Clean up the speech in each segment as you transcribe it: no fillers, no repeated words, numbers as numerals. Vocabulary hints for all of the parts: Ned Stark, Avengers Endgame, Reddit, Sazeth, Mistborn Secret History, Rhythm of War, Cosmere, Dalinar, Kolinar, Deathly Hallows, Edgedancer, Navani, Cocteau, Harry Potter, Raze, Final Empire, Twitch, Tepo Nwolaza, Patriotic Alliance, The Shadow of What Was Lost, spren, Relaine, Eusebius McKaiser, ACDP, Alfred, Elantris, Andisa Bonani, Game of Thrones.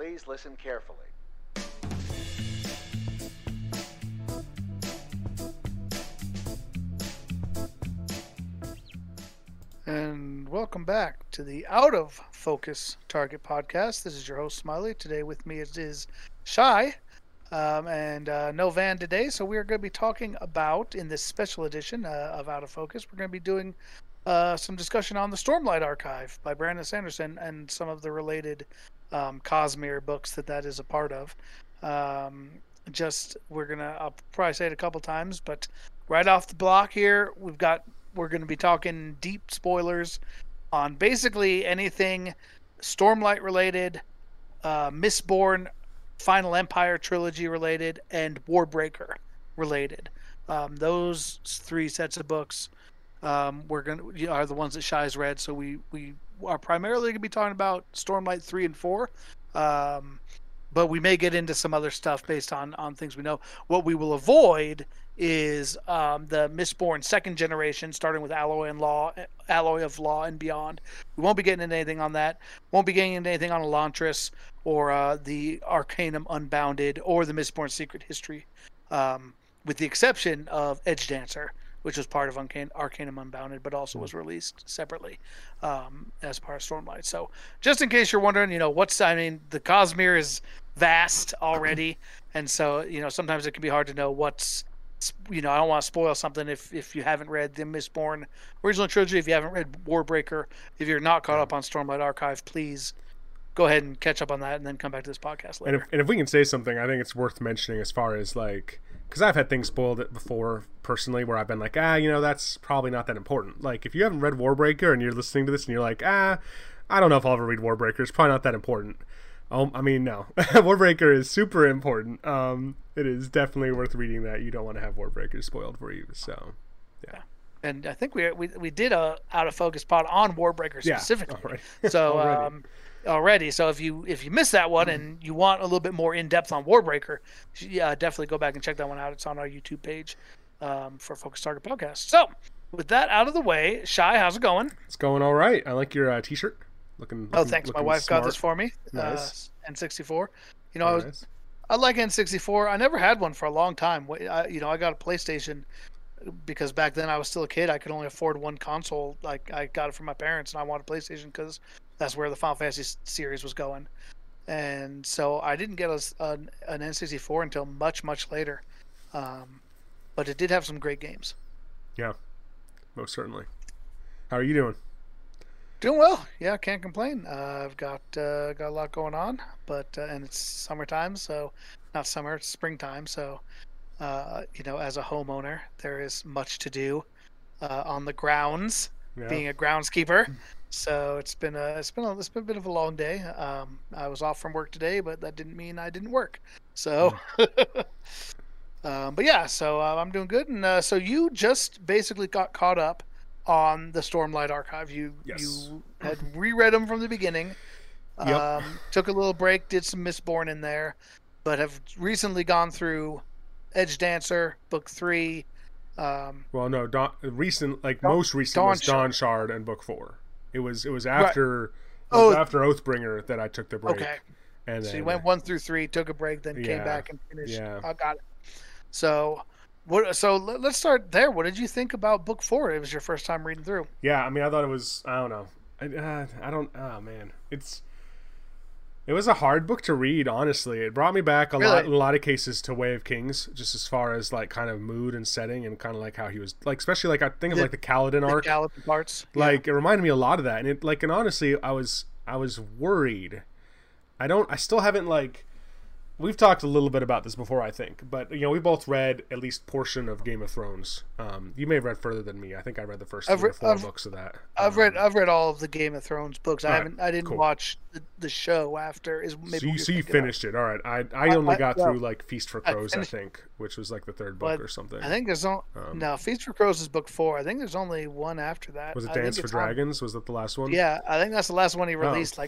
Please listen carefully. And welcome back to the Out of Focus Target Podcast. This is your host, Smiley. Today with me is Shy. No Van today, so we're going to be talking about, in this special edition of Out of Focus, we're going to be doing some discussion on the Stormlight Archive by Brandon Sanderson and some of the related Cosmere books that is a part of. I'll probably say it a couple times, but right off the block here, we're going to be talking deep spoilers on basically anything Stormlight related, Mistborn Final Empire trilogy related, and Warbreaker related. Those three sets of books are the ones that Shai's read. So we are primarily going to be talking about Stormlight 3 and 4, but we may get into some other stuff based on things we know. What we will avoid is the Mistborn second generation, starting with Alloy of Law and beyond. We won't be getting into anything on that. Won't be getting into anything on Elantris or the Arcanum Unbounded or the Mistborn Secret History, with the exception of Edgedancer, which was part of Arcanum Unbounded, but also was released separately as part of Stormlight. So just in case you're wondering, the Cosmere is vast already. And so, sometimes it can be hard to know what's, I don't want to spoil something if you haven't read the Mistborn original trilogy, if you haven't read Warbreaker, if you're not caught up on Stormlight Archive, please go ahead and catch up on that and then come back to this podcast later. And if we can say something, I think it's worth mentioning as far as because I've had things spoiled before personally where I've been like, that's probably not that important. Like, if you haven't read Warbreaker and you're listening to this and you're like, I don't know if I'll ever read Warbreaker, it's probably not that important. No. Warbreaker is super important. It is definitely worth reading that. You don't want to have Warbreaker spoiled for you. So, yeah. And I think we did a Out of Focus pod on Warbreaker specifically. Yeah, right. So already. So if you missed that one and you want a little bit more in depth on Warbreaker, definitely go back and check that one out. It's on our YouTube page for Focus Target Podcast. So with that out of the way, Shai, how's it going? It's going all right. I like your T-shirt. Thanks. My wife got this for me. Nice. N64. I like N64. I never had one for a long time. I got a PlayStation because back then I was still a kid. I could only afford one console. Like, I got it from my parents, and I wanted a PlayStation because that's where the Final Fantasy series was going. And so I didn't get an N64 until much, much later. But it did have some great games. Yeah, most certainly. How are you doing? Doing well, yeah. Can't complain. I've got a lot going on, but it's summertime, so not summer, it's springtime. So, as a homeowner, there is much to do on the grounds. Yeah. Being a groundskeeper, so it's been a bit of a long day. I was off from work today, but that didn't mean I didn't work. So, so I'm doing good. And so you just basically got caught up on the Stormlight Archive. You had reread them from the beginning. Took a little break, did some Mistborn in there, but have recently gone through Edgedancer book 3. Most recent was Dawn Shard and book 4. It was after right. After Oathbringer that I took the break. Okay, and so you went 1 through 3, took a break, then came back and finished. Yeah. I got it. So. So let's start there. What did you think about book 4? It was your first time reading through. Yeah, I mean, I thought it was. I don't know. It was a hard book to read. Honestly, it brought me back a lot of cases to Way of Kings, just as far as kind of mood and setting, and kind of how he was especially I think of the Kaladin arc. The Kaladin parts. It reminded me a lot of that, and it and honestly, I was worried. I still haven't We've talked a little bit about this before, I think, but we both read at least portion of Game of Thrones. You may have read further than me. I think I read the first 3 or 4 books of that. I've read all of the Game of Thrones books. I didn't watch the show after. You finished it. All right. I only got through Feast for Crows, I think, which was the third book or something. I think there's Feast for Crows is book 4. I think there's only one after that. Was it Dance for Dragons? Was that the last one? Yeah, I think that's the last one he released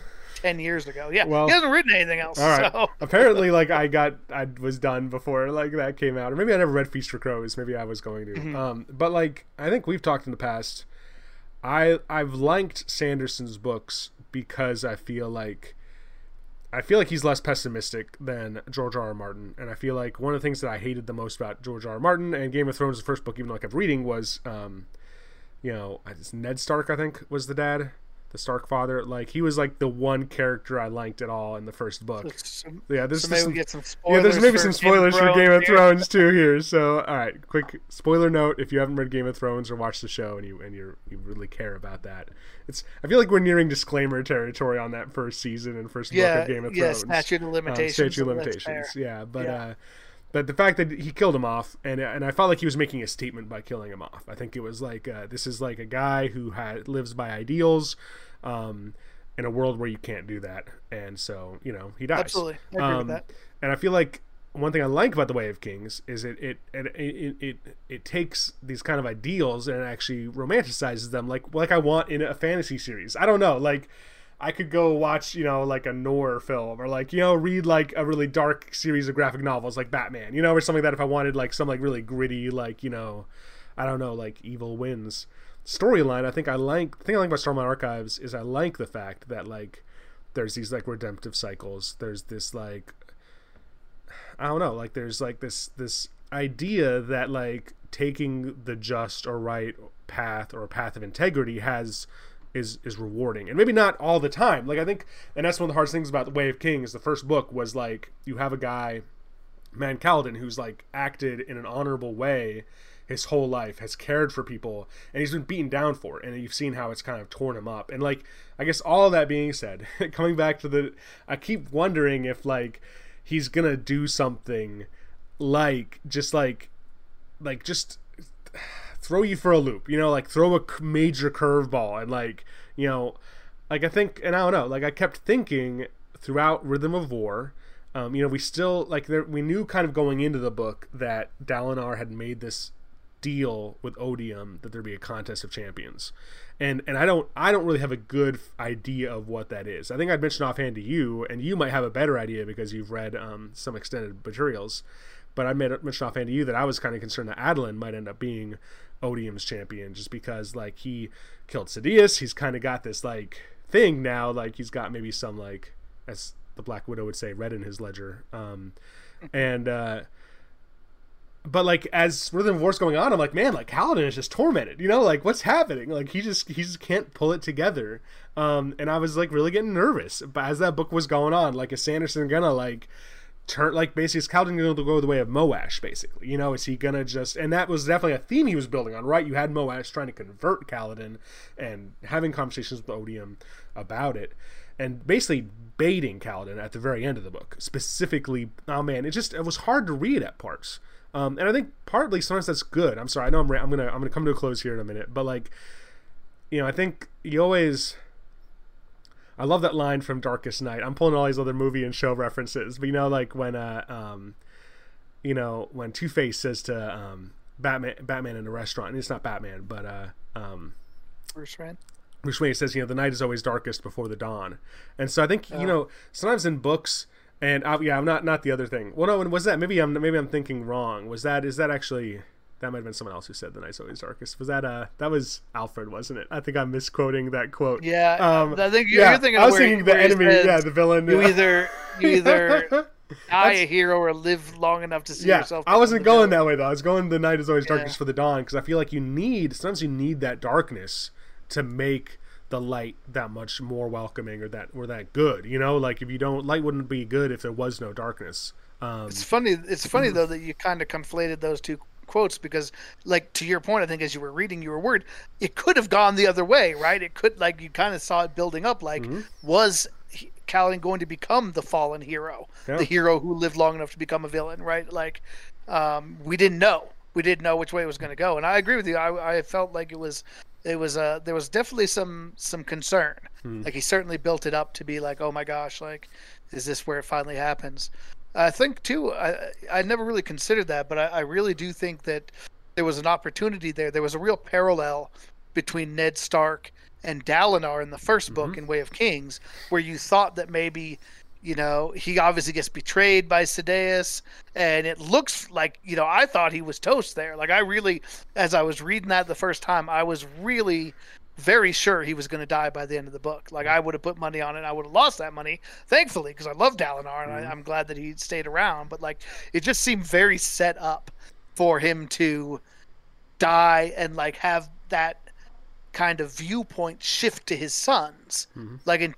10 years ago. Yeah, well, he hasn't written anything else. All right. So. Apparently, I was done before that came out, or maybe I never read Feast for Crows. Maybe I was going to. Mm-hmm. I think we've talked in the past. I've liked Sanderson's books because I feel I feel like he's less pessimistic than George R.R. Martin. And I feel like one of the things that I hated the most about George R.R. Martin and Game of Thrones, the first book, even though I kept reading, was, you know, Ned Stark, I think, was the dad, the Stark father. Like, he was, like, the one character I liked at all in the first book. Yeah, there's maybe some spoilers for Game of Thrones, too, here. So, all right, quick spoiler note. If you haven't read Game of Thrones or watched the show and you really care about that, I feel like we're nearing disclaimer territory on that first season and first book of Game of Thrones. Yeah, statute of limitations. Yeah, but the fact that he killed him off, and I felt like he was making a statement by killing him off. I think it was like, this is like a guy who lives by ideals, in a world where you can't do that, and so, you know, he dies. Absolutely, I agree with that. And I feel like one thing I like about the Way of Kings is it takes these kind of ideals and actually romanticizes them, like I want in a fantasy series. I don't know, like, I could go watch, you know, like a noir film, or like, you know, read like a really dark series of graphic novels like Batman, you know, or something like that, if I wanted like some like really gritty, like, you know, I don't know, like evil wins storyline. The thing I like about Stormlight Archives is I like the fact that, like, there's these like redemptive cycles. There's this like, I don't know, like there's like this idea that like taking the just or right path or a path of integrity is rewarding, and maybe not all the time. Like, I think, and that's one of the hardest things about the Way of Kings. The first book was like, you have a guy, man, Kaladin, who's like acted in an honorable way his whole life, has cared for people, and he's been beaten down for it, and you've seen how it's kind of torn him up. And like, I guess all of that being said, coming back to I keep wondering if like he's gonna do something like just throw you for a loop, you know, like throw a major curveball. And like, you know, like I think, and I don't know, like I kept thinking throughout Rhythm of War, you know, we still like we knew kind of going into the book that Dalinar had made this deal with Odium that there'd be a contest of champions, and I don't really have a good idea of what that is. I think I'd mentioned offhand to you, and you might have a better idea because you've read some extended materials. But I mentioned offhand to you that I was kind of concerned that Adolin might end up being Odium's champion, just because like he killed Sadeas. He's kind of got this like thing now, like he's got maybe some, like, as the Black Widow would say, red in his ledger. But like as Rhythm of War's going on, I'm like, man, like Kaladin is just tormented, you know, like what's happening? Like he just can't pull it together. And I was like really getting nervous. But as that book was going on, like, is Sanderson gonna like turn, like, basically is Kaladin going to go the way of Moash, basically, you know, is he gonna just, and that was definitely a theme he was building on, right? You had Moash trying to convert Kaladin and having conversations with Odium about it, and basically baiting Kaladin at the very end of the book specifically. Oh man, it was hard to read at parts. And I think partly sometimes that's good. I'm sorry, I know I'm gonna come to a close here in a minute, but like, you know, I think I love that line from Darkest Night. I'm pulling all these other movie and show references, but you know, like when you know, when Two-Face says to Batman in a restaurant, and it's not Batman, but Bruce Wayne. Bruce Wayne says, you know, the night is always darkest before the dawn. And so I think, you know, sometimes in books. And I'm not the other thing. Well, no, and was that maybe I'm thinking wrong? Is that actually, that might have been someone else who said the night's always darkest? Was that that was Alfred, wasn't it? I think I'm misquoting that quote. Yeah, I think you're thinking. I was thinking the enemy, the villain. You either die a hero or live long enough to see yourself. I wasn't going that way though. I was going the night is always darkest for the dawn, because I feel like sometimes you need that darkness to make the light that much more welcoming or that good, you know, like if you don't, light wouldn't be good if there was no darkness. It's funny though that you kind of conflated those two quotes, because like to your point, I think as you were reading, you were worried it could have gone the other way, right? It could, like, you kind of saw it building up, like was Kaladin going to become the fallen hero, the hero who lived long enough to become a villain, right? Like we didn't know which way it was going to go. And I agree with you. I felt like it was there was definitely some concern. Like he certainly built it up to be like, oh my gosh, like, is this where it finally happens? I think too, I never really considered that, but I really do think that there was an opportunity there. There was a real parallel between Ned Stark and Dalinar in the first book in Way of Kings, where you thought that maybe, you know, he obviously gets betrayed by Sadeas, and it looks like, you know, I thought he was toast there. Like, I really, as I was reading that the first time, I was really very sure he was going to die by the end of the book. Like, I would have put money on it. I would have lost that money, thankfully, because I love Dalinar, and I'm glad that he stayed around. But, like, it just seemed very set up for him to die and, like, have that kind of viewpoint shift to his sons. Like, in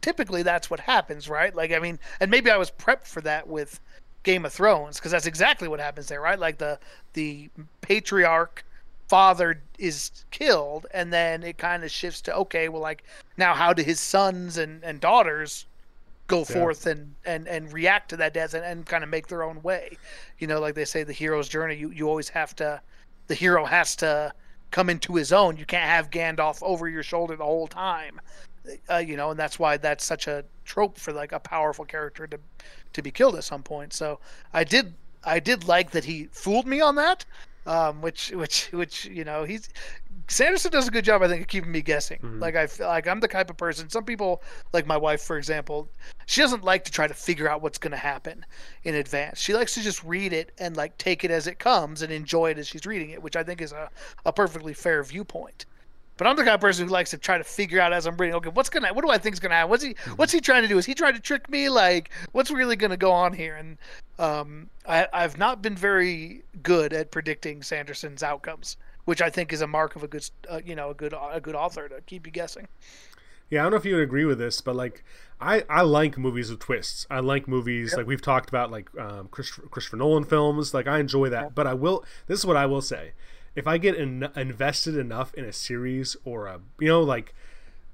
typically that's what happens, right? Like, I mean, and maybe I was prepped for that with Game of Thrones, because that's exactly what happens there, right? Like, the patriarch father is killed, and then it kind of shifts to, okay, well, like, now how do his sons and daughters go forth and react to that death and kind of make their own way, you know? Like, they say the hero's journey, you always have to, the hero has to come into his own. You can't have Gandalf over your shoulder the whole time, you know. And that's why that's such a trope for, like, a powerful character to be killed at some point. So I did like that he fooled me on that, which you know, Sanderson does a good job, I think, of keeping me guessing. Like, I feel like I'm the type of person, some people, like my wife, for example, she doesn't like to try to figure out what's going to happen in advance. She likes to just read it and, like, take it as it comes and enjoy it as she's reading it, which I think is a perfectly fair viewpoint. But I'm the kind of person who likes to try to figure out as I'm reading, okay, what do I think is going to happen? What's he trying to do? Is he trying to trick me? Like, what's really going to go on here? And I've not been very good at predicting Sanderson's outcomes, which I think is a mark of a good, you know, a good author, to keep you guessing. Yeah, I don't know if you would agree with this, but, like, I like movies with twists. I like movies, like we've talked about, like Christopher Nolan films. Like, I enjoy that. But this is what I will say. If I get invested enough in a series or a, you know, like,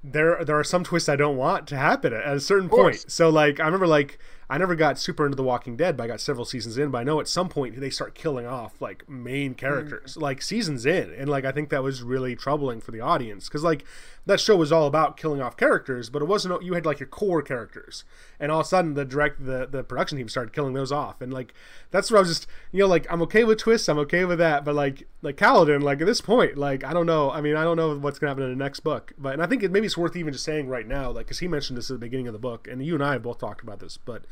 there are some twists I don't want to happen at a certain point. So, like, I remember, like, I never got super into The Walking Dead, but I got several seasons in. But I know at some point they start killing off, like, main characters, like, seasons in. And, like, I think that was really troubling for the audience, because, like, that show was all about killing off characters, but it wasn't, you had, like, your core characters, and all of a sudden the production team started killing those off. And, like, that's where I was just, you know, like, I'm okay with twists, I'm okay with that, but like Kaladin, like, at this point, like, I don't know. I mean, I don't know what's gonna happen in the next book, but, and I think maybe it's worth even just saying right now, like, because he mentioned this at the beginning of the book, and you and I have both talked about this, but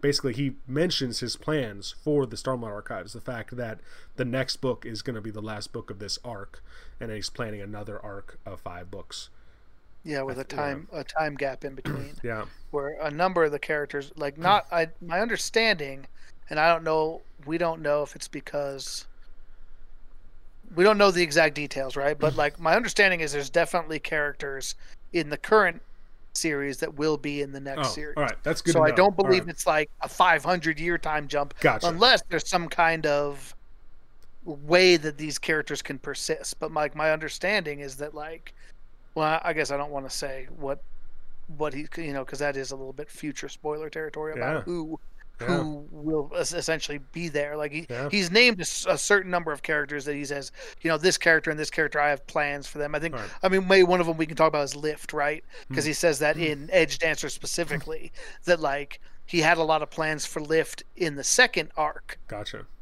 basically he mentions his plans for the Stormlight Archives, the fact that the next book is going to be the last book of this arc, and he's planning another arc of 5 books. Yeah, with a time gap in between. Yeah, where a number of the characters, like, not my understanding, and I don't know, we don't know if it's because we don't know the exact details, right? But, like, my understanding is there's definitely characters in the current series that will be in the next series. All right, that's good. So I don't believe it's like a 500-year time jump, unless there's some kind of way that these characters can persist. But, like, my understanding is that, like, well, I guess I don't want to say what he, you know, because that is a little bit future spoiler territory about who will essentially be there. Like, he's named a certain number of characters that he says, you know, this character and this character, I have plans for them. I think, I mean, maybe one of them we can talk about is Lyft, right? Because he says that in Edgedancer specifically, that, like, he had a lot of plans for Lyft in the second arc.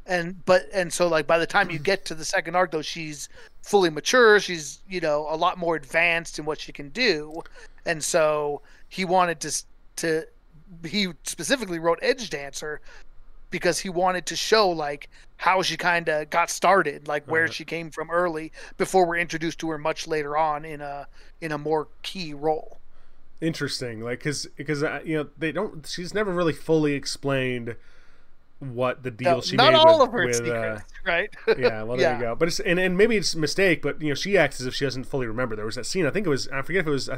And so, like, by the time you get to the second arc, though, she's fully mature. She's, you know, a lot more advanced in what she can do. And so he wanted to he specifically wrote Edgedancer because he wanted to show, like, how she kind of got started, like, where she came from early before we're introduced to her much later on in a more key role. Interesting, like, because you know, they don't. She's never really fully explained what the deal she made with. Not all of her secrets, right? Yeah, well, there you go. But it's, and maybe it's a mistake, but, you know, she acts as if she doesn't fully remember. There was that scene. I think it was in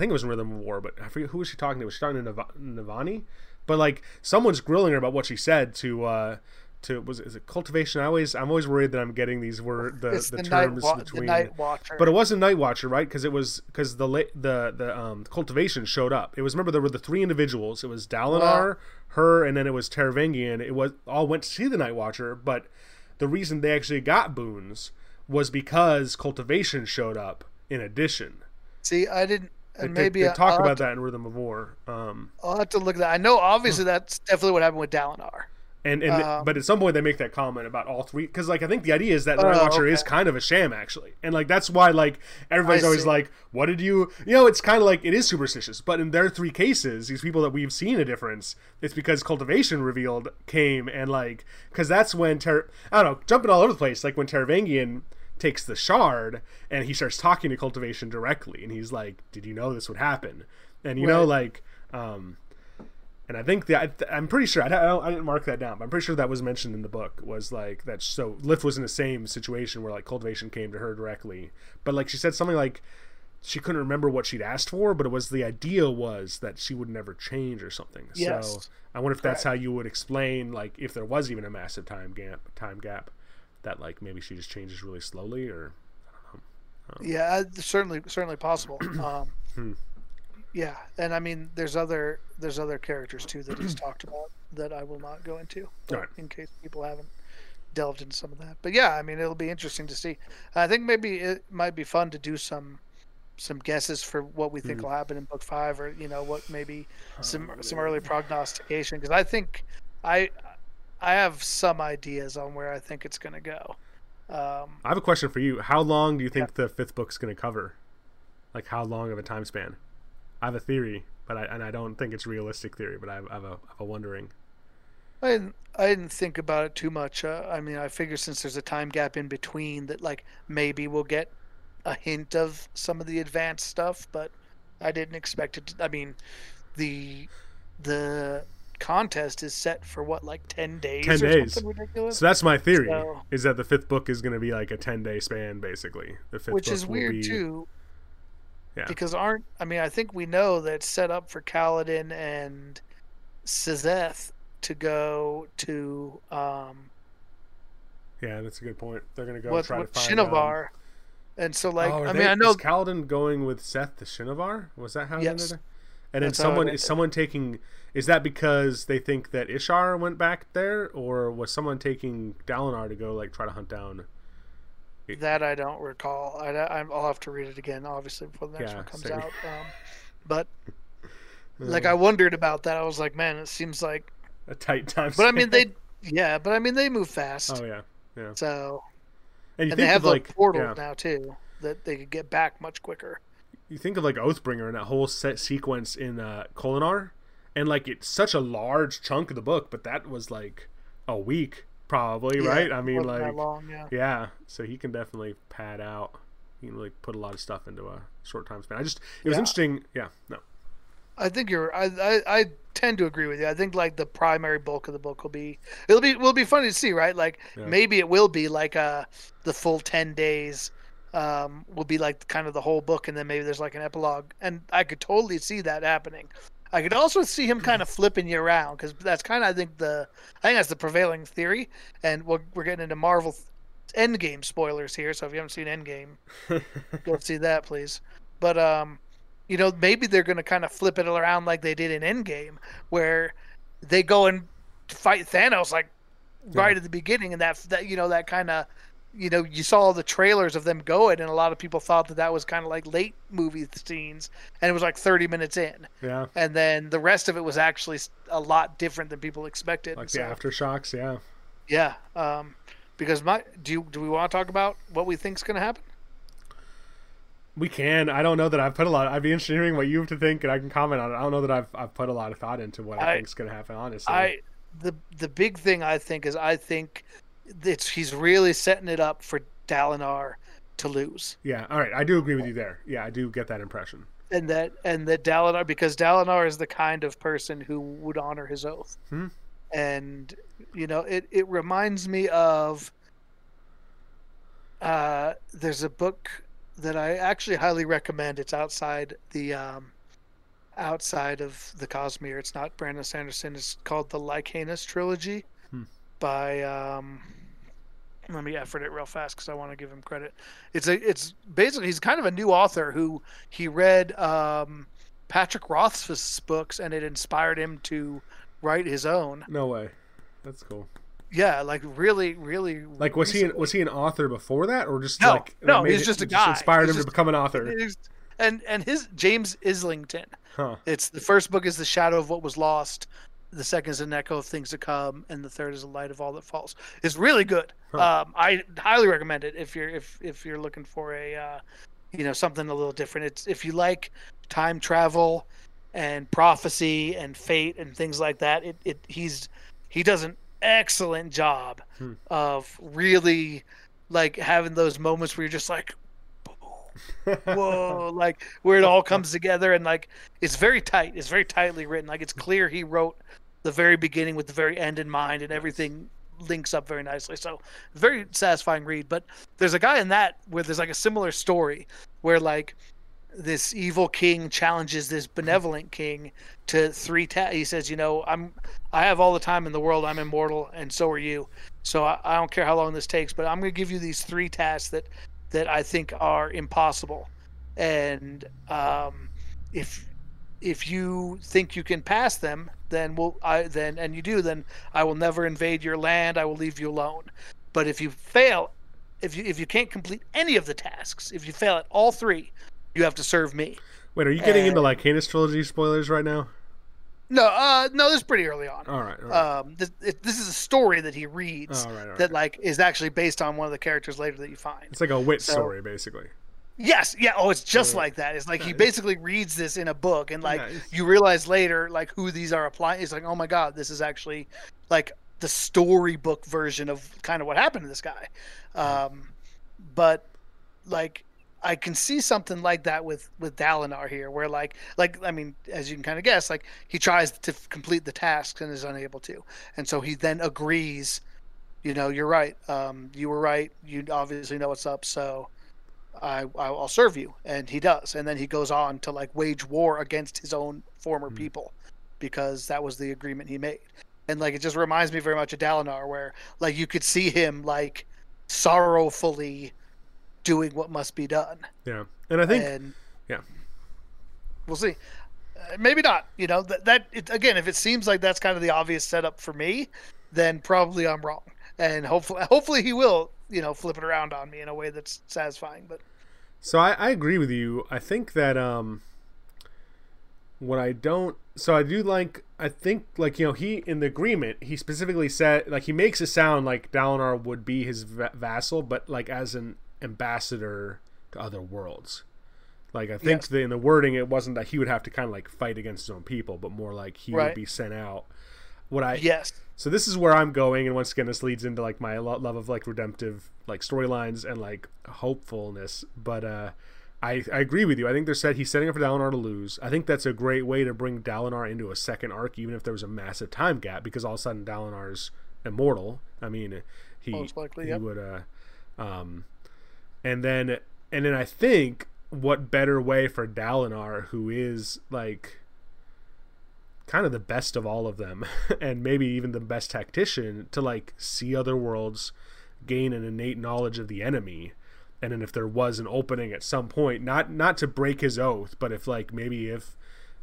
Rhythm of War, but I forget who was she talking to. Was she talking to Navani? But, like, someone's grilling her about what she said to is it Cultivation? I'm always worried that I'm getting these the terms between. But it wasn't Nightwatcher, right? Because it was because the Cultivation showed up. It was, remember, there were the 3 individuals. It was Dalinar, her, and then it was Taravangian. It was all went to see the Nightwatcher, but the reason they actually got boons was because Cultivation showed up in addition. See, I didn't. And maybe they talk about that in Rhythm of War. I'll have to look at that. I know, obviously, that's definitely what happened with Dalinar. And but at some point they make that comment about all 3, because, like, I think the idea is that Nightwatcher is kind of a sham, actually, and, like, that's why, like, everybody's always like, what did you know, it's kind of like, it is superstitious. But in their 3 cases, these people that we've seen a difference, it's because Cultivation came, and, like, because that's when I don't know, jumping all over the place, like, when Taravangian takes the shard and he starts talking to Cultivation directly, and he's like, did you know this would happen? And you know, like, and I think that, I'm pretty sure, I didn't mark that down, but I'm pretty sure that was mentioned in the book, was like that. So Lyf was in the same situation where like Cultivation came to her directly, but like she said something like she couldn't remember what she'd asked for, but it was, the idea was that she would never change or something. Yes. So I wonder if that's how you would explain, like, if there was even a massive time gap, that like maybe she just changes really slowly, or I don't know. Yeah, certainly possible. Yeah, and I mean, there's other characters too that he's talked about that I will not go into, in case people haven't delved into some of that. But yeah, I mean, it'll be interesting to see. I think maybe it might be fun to do some guesses for what we think will happen in book 5, or you know, what maybe some early prognostication, because I think I have some ideas on where I think it's going to go. I have a question for you. How long do you think the 5th book's going to cover? Like, how long of a time span? I have a theory, but I don't think it's a realistic theory, but I have a wondering. I didn't think about it too much. I mean, I figure since there's a time gap in between, that like maybe we'll get a hint of some of the advanced stuff, but I didn't expect it to, I mean, the contest is set for what, like 10 days? 10 or days. Something ridiculous? So that's my theory, is that the 5th book is going to be like a 10-day span, basically. The 5th book is weird too. Yeah. Because I think we know that it's set up for Kaladin and Sazeth to go to yeah, that's a good point. They're going to go try to find Shinovar. And so like, I know, is Kaladin going with Seth to Shinovar? Was that how they did it? And then is that because they think that Ishar went back there, or was someone taking Dalinar to go like try to hunt down? That I don't recall. I'll have to read it again, obviously, before the next one comes out. But like, I wondered about that. I was like, man, it seems like a tight time. But I mean, they move fast. Oh yeah. So, and they have like portal now too, that they could get back much quicker. You think of like Oathbringer and that whole set sequence in Kolinar, and like it's such a large chunk of the book, but that was like a week probably, right? I mean, like, long, so he can definitely pad out. He can really put a lot of stuff into a short time span. It was interesting. Yeah, no, I think you're. I tend to agree with you. I think like the primary bulk of the book will be funny to see, right? Like maybe it will be like the full 10 days. Will be like kind of the whole book, and then maybe there's like an epilogue, and I could totally see that happening. I could also see him kind of flipping you around, because that's kind of, I think that's the prevailing theory. And we're getting into Marvel Endgame spoilers here, so if you haven't seen Endgame, go see that, please. But you know, maybe they're going to kind of flip it around like they did in Endgame, where they go and fight Thanos like right at the beginning, and that you know, that kind of, you know, you saw all the trailers of them going, and a lot of people thought that was kind of like late movie scenes, and it was like 30 minutes in. Yeah. And then the rest of it was actually a lot different than people expected. Like the aftershocks, yeah. Because do we want to talk about what we think's going to happen? We can. I don't know that I've put a lot. I'd be interested in hearing what you have to think, and I can comment on it. I don't know that I've put a lot of thought into what I think's going to happen. Honestly, the big thing I think is he's really setting it up for Dalinar to lose. Yeah, all right, I do agree with you there. Yeah, I do get that impression. And that Dalinar, because Dalinar is the kind of person who would honor his oath. And you know, it reminds me of there's a book that I actually highly recommend. It's outside of the Cosmere. It's not Brandon Sanderson. It's called the Lycanus Trilogy by let me effort it real fast because I want to give him credit. It's basically, he's kind of a new author who he read Patrick Rothfuss's books, and it inspired him to write his own. No way, that's cool. Yeah, like really. Like, was recently. was he an author before that, or just he's just a guy. Just inspired him to become an author. And his James Islington. Huh. It's the first book is The Shadow of What Was Lost. The second is An Echo of Things to Come, and the third is A Light of All That Falls. It's really good. I highly recommend it if you're if you're looking for a you know, something a little different. It's if you like time travel and prophecy and fate and things like that. He does an excellent job of really like having those moments where you're just like, whoa, like where it all comes together, and like it's very tight, it's very tightly written, like it's clear he wrote the very beginning with the very end in mind, and everything links up very nicely. So very satisfying read. But there's a guy in that where there's like a similar story where like this evil king challenges this benevolent king to three tests. He says, you know, I have all the time in the world, I'm immortal, and so are you, so I don't care how long this takes, but I'm gonna give you these three tasks that I think are impossible, and if you think you can pass them, then I will never invade your land, I will leave you alone. But if you fail, if you can't complete any of the tasks, if you fail at all three, you have to serve me. Wait, are you getting into like Canis trilogy spoilers right now? No, no, this is pretty early on. All right. This is a story that he reads that like is actually based on one of the characters later that you find. It's like a Wit story, basically. Yes, yeah. Oh, it's just like that. It's like he basically reads this in a book, and like you realize later, like who these are applying. It's like, oh my god, this is actually like the storybook version of kind of what happened to this guy. But like, I can see something like that with Dalinar here, where like I mean, as you can kind of guess, like he tries to complete the tasks and is unable to, and so he then agrees, you know, you're right, you were right, you obviously know what's up, so I'll serve you, and he does, and then he goes on to like wage war against his own former people, because that was the agreement he made. And like it just reminds me very much of Dalinar, where like you could see him like sorrowfully doing what must be done. Yeah, and I think, we'll see. Maybe not. You know, again, if it seems like that's kind of the obvious setup for me, then probably I'm wrong. And hopefully he will, you know, flip it around on me in a way that's satisfying. But so I agree with you. I think that I think you know, he in the agreement he specifically said like he makes it sound like Dalinar would be his vassal, but like as an ambassador to other worlds. Like I think in the wording it wasn't that he would have to kind of like fight against his own people, but more like he would be sent out. So this is where I'm going, and once again this leads into like my love of like redemptive like storylines and like hopefulness. But I agree with you. I think he's setting up for Dalinar to lose. I think that's a great way to bring Dalinar into a second arc, even if there was a massive time gap, because all of a sudden Dalinar's immortal. I mean, he would And then I think what better way for Dalinar, who is like kind of the best of all of them, and maybe even the best tactician, to like see other worlds, gain an innate knowledge of the enemy, and then if there was an opening at some point, not to break his oath, but if like maybe if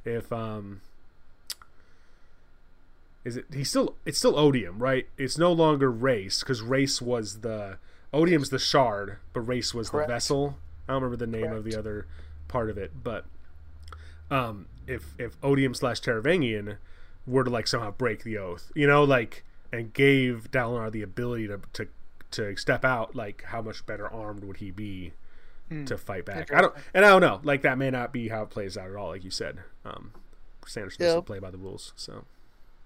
it's still Odium, right? It's no longer Raze, because Raze was the Odium's the shard, but Race was the vessel. I don't remember the name of the other part of it, but if Odium/Taravangian were to like somehow break the oath, you know, like, and gave Dalinar the ability to step out, like how much better armed would he be to fight back? I don't know. Like that may not be how it plays out at all, like you said. Sanderson doesn't play by the rules, so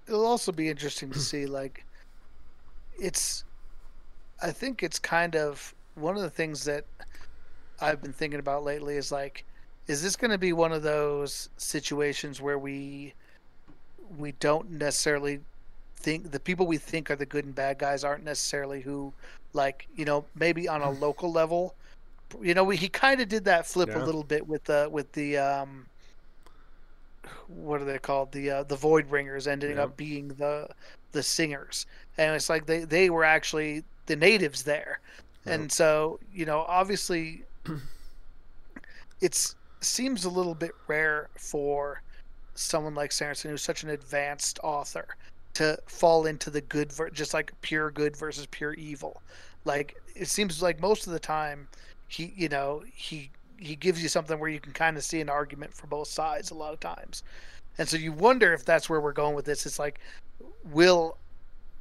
it'll also be interesting to see. Like, I think it's kind of one of the things that I've been thinking about lately is like, is this going to be one of those situations where we don't necessarily think the people we think are the good and bad guys aren't necessarily who, like, you know, maybe on a local level, you know, he kind of did that flip a little bit with the what are they called? The Voidbringers ending up being the singers, and it's like they were actually the natives there, and so, you know, obviously it seems a little bit rare for someone like Sanderson, who's such an advanced author, to fall into the good, just like pure good versus pure evil. Like it seems like most of the time, he gives you something where you can kind of see an argument for both sides a lot of times, and so you wonder if that's where we're going with this. It's like,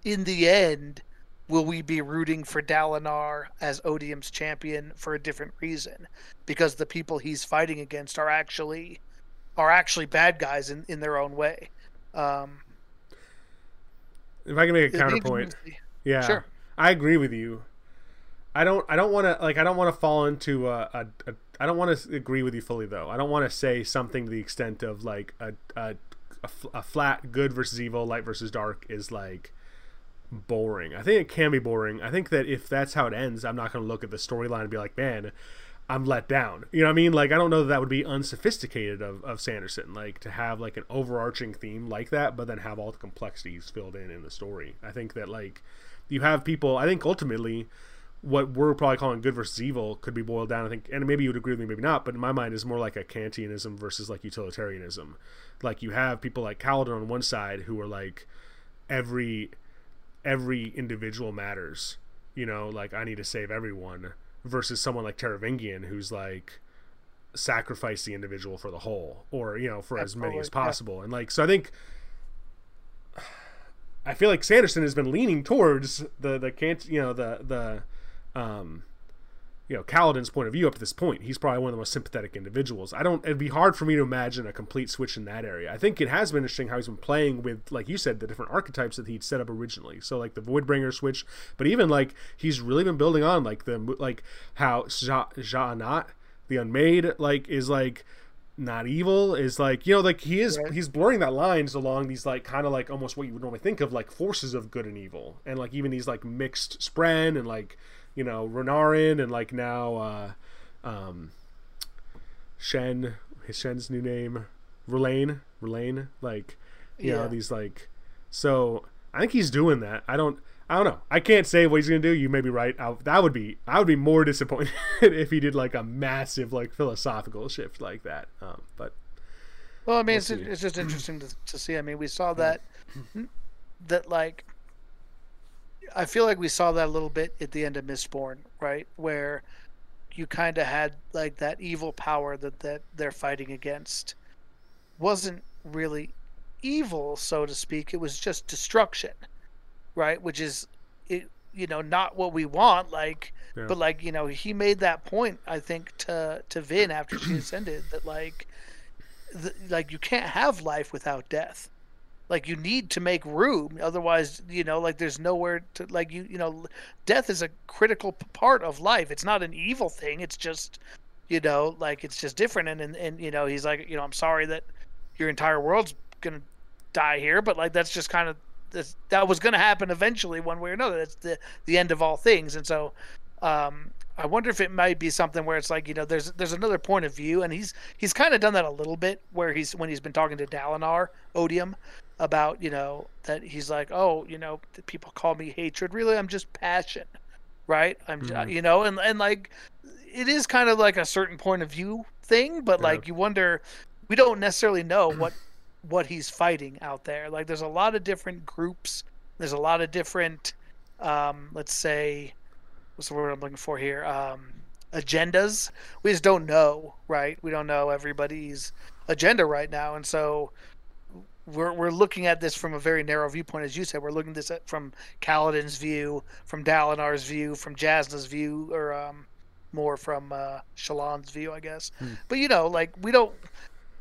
in the end, will we be rooting for Dalinar as Odium's champion for a different reason? Because the people he's fighting against are actually bad guys in their own way. If I can make a counterpoint. I agree with you. I don't want to fall into a I don't want to agree with you fully though. I don't want to say something to the extent of like a flat good versus evil, light versus dark is like boring. I think it can be boring. I think that if that's how it ends, I'm not going to look at the storyline and be like, man, I'm let down. You know what I mean? Like, I don't know that would be unsophisticated of Sanderson, like to have like an overarching theme like that, but then have all the complexities filled in the story. I think that like you have people, I think ultimately what we're probably calling good versus evil could be boiled down, I think, and maybe you would agree with me, maybe not, but in my mind is more like a Kantianism versus like utilitarianism. Like you have people like Kaladin on one side who are like every individual matters, you know, like I need to save everyone, versus someone like Taravangian who's like sacrifice the individual for the whole, or you know, for as many as possible. And like, so I think I feel like Sanderson has been leaning towards the Kaladin's point of view up to this point. He's probably one of the most sympathetic individuals. It'd be hard for me to imagine a complete switch in that area. I think it has been interesting how he's been playing with, like you said, the different archetypes that he'd set up originally. So like the Voidbringer switch, but even like he's really been building on like how Ja'anat, the Unmade, like is like not evil, is like, you know, like he is, yeah. He's blurring that lines along these like kind of like almost what you would normally think of like forces of good and evil, and like even these like mixed Spren and like, you know, Renarin, and like now Shen, Shen's new name, Relaine, like you know, these like, so I think he's doing that. I don't know. I can't say what he's gonna do. You may be right. I would be more disappointed if he did like a massive like philosophical shift like that. But well, I mean, it's just interesting to see. I mean, we saw that like I feel like we saw that a little bit at the end of Mistborn, right, where you kind of had like that evil power that they're fighting against wasn't really evil, so to speak. It was just destruction. Right, which is, it, you know, not what we want, like, yeah. But like, you know, he made that point, I think, to Vin after she ascended, that like, like you can't have life without death, like you need to make room, otherwise, you know, like there's nowhere to, like you know, death is a critical part of life. It's not an evil thing. It's just, you know, like it's just different, and you know, he's like, you know, I'm sorry that your entire world's gonna die here, but like that's just kind of. That was going to happen eventually, one way or another. That's the end of all things. And so I wonder if it might be something where it's like, you know, there's another point of view, and he's kind of done that a little bit, where when he's been talking to Dalinar, Odium, about, you know, that he's like, oh, you know, people call me hatred, really I'm just passion, right? I'm you know, and like it is kind of like a certain point of view thing, but like you wonder, we don't necessarily know what he's fighting out there. Like there's a lot of different groups, there's a lot of different let's say, what's the word I'm looking for here, agendas. We just don't know, right? We don't know everybody's agenda right now, and so we're looking at this from a very narrow viewpoint. As you said, we're looking at this from Kaladin's view, from Dalinar's view, from Jasna's view, or more from Shallan's view, I guess. But you know, like we don't,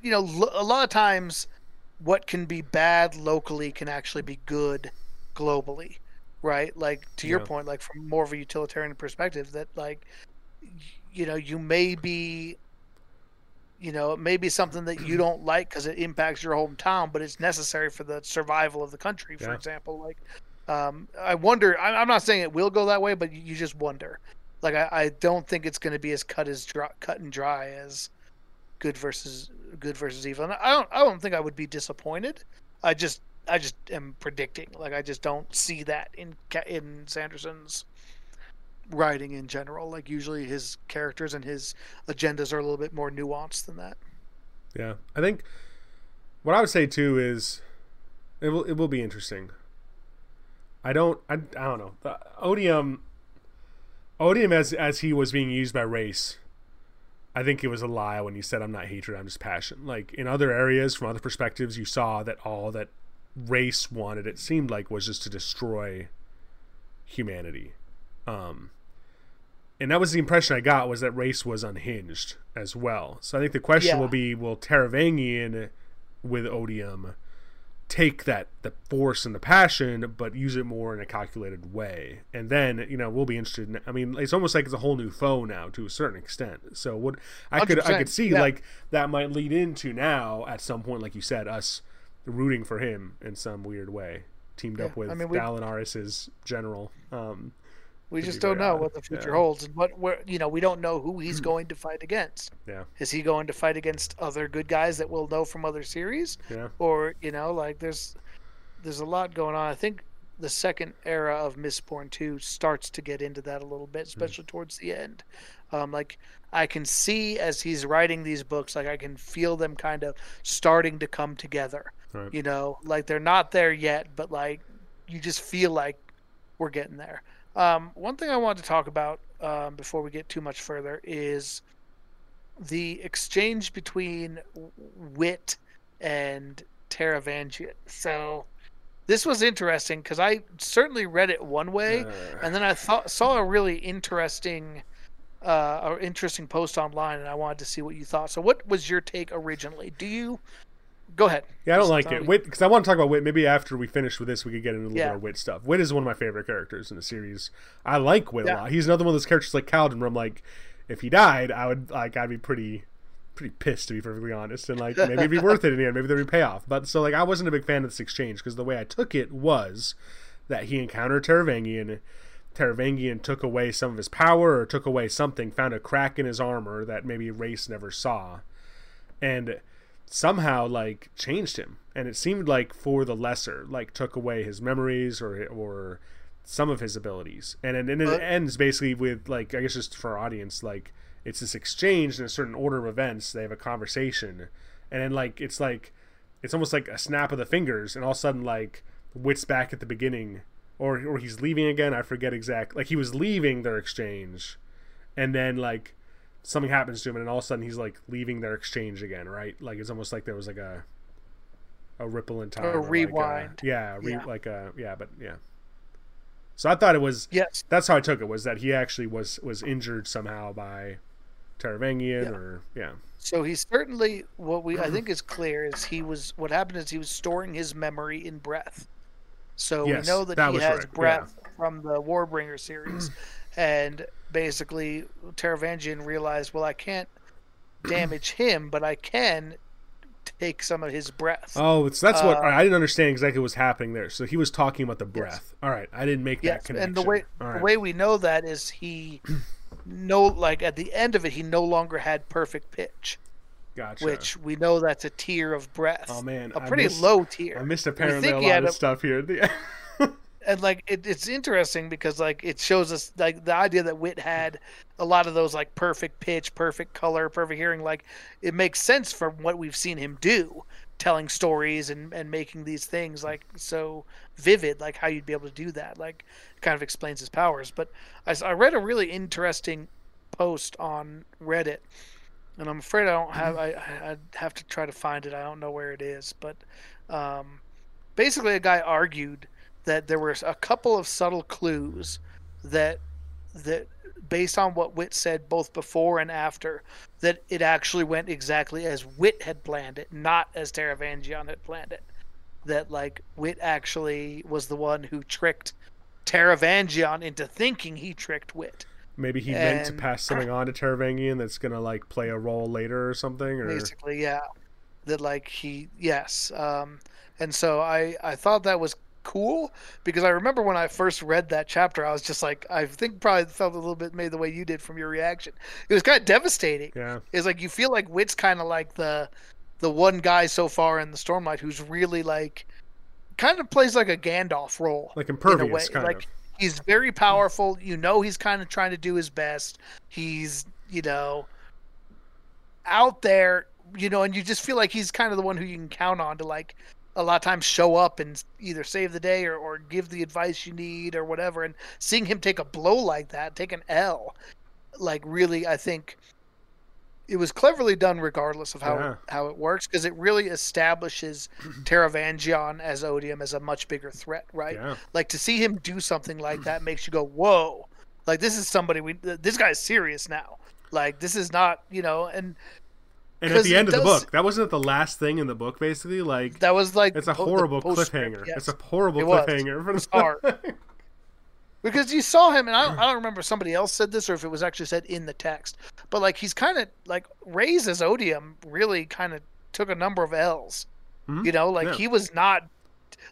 you know, a lot of times what can be bad locally can actually be good globally, right? Like to your point, like from more of a utilitarian perspective, that like, you know, you may be, you know, it may be something that you don't like because it impacts your hometown, but it's necessary for the survival of the country, for example. Like I wonder, I'm not saying it will go that way, but you just wonder. Like I don't think it's going to be as cut and dry as good versus evil. And I don't think I would be disappointed. I just am predicting, like I just don't see that in Sanderson's writing in general. Like usually his characters and his agendas are a little bit more nuanced than that. Yeah, I think what I would say too is it will be interesting. I don't know. The Odium as he was being used by Raze, I think it was a lie when you said, I'm not hatred, I'm just passion. Like in other areas, from other perspectives, you saw that all that Race wanted, it seemed like, was just to destroy humanity. And that was the impression I got, was that Race was unhinged as well. So I think the question will be, will Taravangian with Odium take that the force and the passion, but use it more in a calculated way. And then, you know, we'll be interested in, I mean, it's almost like it's a whole new foe now to a certain extent. So what I could see, yeah, like that might lead into now at some point, like you said, us rooting for him in some weird way, teamed up with Dalinaris's general. We just don't know what the future holds, and we don't know who he's going to fight against. Yeah, is he going to fight against other good guys that we'll know from other series? Yeah, or there's a lot going on. I think the second era of Mistborn 2 starts to get into that a little bit, especially towards the end. I can see as he's writing these books, I can feel them kind of starting to come together. Right. They're not there yet, but you just feel like we're getting there. One thing I wanted to talk about before we get too much further is the exchange between Wit and Taravangian. So this was interesting because I certainly read it one way, and then I saw a really interesting post online, and I wanted to see what you thought. So what was your take originally? Go ahead. Yeah, I don't like it. Wit, because I want to talk about Wit. Maybe after we finish with this, we could get into a little bit of Wit stuff. Wit is one of my favorite characters in the series. I like Wit a lot. He's another one of those characters like Kaladin, where I'm like, if he died, I'd be pretty pissed, to be perfectly honest. And maybe it'd be worth it in the end. Maybe there'd be payoff. But so I wasn't a big fan of this exchange, because the way I took it was that he encountered Taravangian. Taravangian took away some of his power, or took away something, found a crack in his armor that maybe Race never saw, and somehow changed him. And it seemed for the lesser, took away his memories or some of his abilities. And it ends basically with I guess just for our audience, it's this exchange in a certain order of events. They have a conversation, and then it's almost like a snap of the fingers, and all of a sudden Wit's back at the beginning, or he's leaving again. I forget exactly. He was leaving their exchange, and then something happens to him, and all of a sudden he's leaving their exchange again, right? It's almost like there was a ripple in time, a rewind. So I thought it was that's how I took it, was that he actually was injured somehow by Taravangian, So he certainly, I think is clear, is what happened is he was storing his memory in breath. So we know that he has breath from the Warbreaker series. And basically, Taravangian realized, I can't damage him, but I can take some of his breath. Oh, that's what I didn't understand exactly what was happening there. So he was talking about the breath. Yes. All right, I didn't make that connection. And the way we know that is at the end of it, he no longer had perfect pitch. Gotcha. Which we know that's a tier of breath. Oh man, I missed low tier. I missed apparently a lot of stuff here. And it's interesting because it shows us the idea that Wit had a lot of those perfect pitch, perfect color, perfect hearing. It makes sense from what we've seen him do, telling stories and making these things so vivid. How you'd be able to do that kind of explains his powers. But I read a really interesting post on Reddit, and I'm afraid I don't have. I have to try to find it. I don't know where it is, but basically a guy argued that there were a couple of subtle clues that based on what Wit said both before and after, that it actually went exactly as Wit had planned it, not as Taravangian had planned it. That Wit actually was the one who tricked Taravangian into thinking he tricked Wit. Maybe he meant to pass something on to Taravangian that's gonna play a role later or something, or basically, yeah. That and so I thought that was cool, because I remember when I first read that chapter, I was just I think probably felt a little bit maybe the way you did from your reaction. It was kind of devastating. Yeah, it's you feel Wit's kind of the one guy so far in the Stormlight who's really kind of plays a Gandalf role, impervious in a way. kind of. He's very powerful. He's kind of trying to do his best. He's out there, and you just feel he's kind of the one who you can count on to a lot of times show up and either save the day or give the advice you need or whatever. And seeing him take a blow like that, take an L, really, I think it was cleverly done regardless of how it works, because it really establishes Taravangian as Odium as a much bigger threat, right? Yeah. To see him do something like that makes you go, whoa, this is somebody, this guy's serious now. This is not, and And at the end of the book, that wasn't the last thing in the book, basically. Like that was like it's a horrible cliffhanger. Yes. It's a horrible cliffhanger for the start. Because you saw him, and I don't remember if somebody else said this or if it was actually said in the text, but like he's kind of like Raze as Odium really kind of took a number of L's, you know, like he was not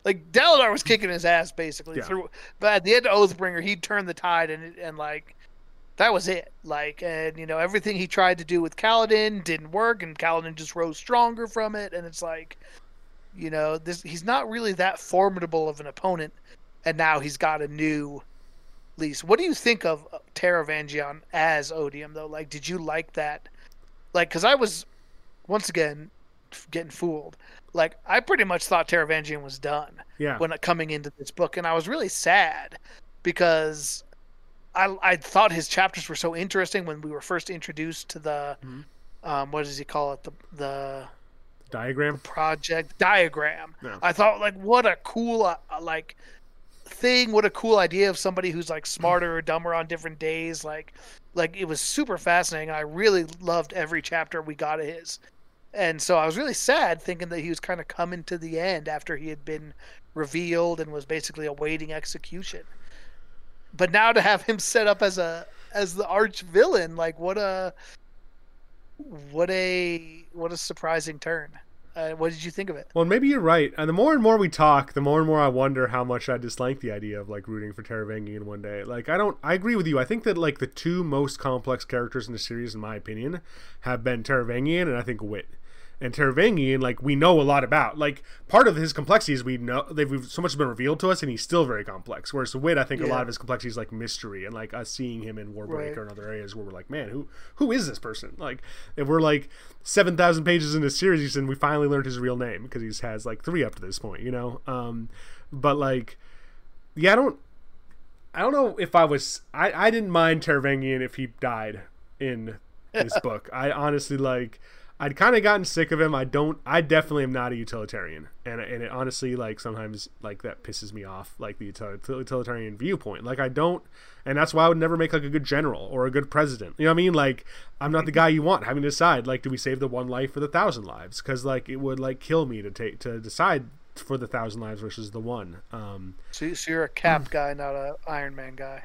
like Dalinar was kicking his ass basically through, but at the end of Oathbringer he turned the tide and like that was it, like, and you know everything he tried to do with Kaladin didn't work, and Kaladin just rose stronger from it, and it's like, you know, this he's not really that formidable of an opponent, and now he's got a new. Least, what do you think of Taravangian as Odium though? Like, did you like that? Like, because I was once again getting fooled. Like, I pretty much thought Taravangian was done when coming into this book, and I was really sad because I thought his chapters were so interesting when we were first introduced to the what does he call it, the diagram, the project diagram. I thought like what a cool like. Thing, what a cool idea of somebody who's like smarter or dumber on different days, like it was super fascinating. I really loved every chapter we got of his, and so I was really sad thinking that he was kind of coming to the end after he had been revealed and was basically awaiting execution. But now to have him set up as the arch villain, like what a surprising turn. What did you think of it? Well, maybe you're right. And the more and more we talk, the more and more I wonder how much I dislike the idea of like rooting for Taravangian one day. Like, I agree with you. I think that like the two most complex characters in the series, in my opinion, have been Taravangian and I think Wit. And Taravangian, like, we know a lot about. Like, part of his complexities we know, so much has been revealed to us, and he's still very complex. Whereas Wit, I think a lot of his complexities like mystery, and like us seeing him in Warbreaker and other areas where we're like, man, who is this person? Like, if we're like 7,000 pages into the series and we finally learned his real name because he's has like 3 up to this point, you know. But like, yeah, I don't know if I didn't mind Taravangian if he died in this book. I honestly like. I'd kind of gotten sick of him. I definitely am not a utilitarian, and it honestly like sometimes like that pisses me off, like the utilitarian viewpoint. Like I don't, and that's why I would never make like a good general or a good president. You know what I mean? Like I'm not the guy you want having to decide like do we save the 1 life or the 1,000 lives? Because like it would like kill me to decide for the 1,000 lives versus the 1. So you're a Cap guy, not an Iron Man guy.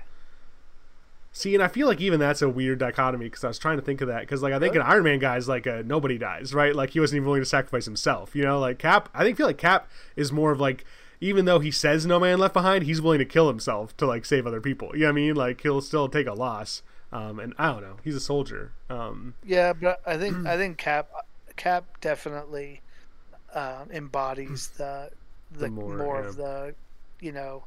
See, and I feel like even that's a weird dichotomy because I was trying to think of that because, like, I think an Iron Man guy is like a nobody dies, right? Like he wasn't even willing to sacrifice himself, you know. Like Cap, feel like Cap is more of like, even though he says no man left behind, he's willing to kill himself to like save other people. You know what I mean? Like he'll still take a loss. And I don't know, he's a soldier. Yeah, but I think Cap definitely embodies the more of the, you know.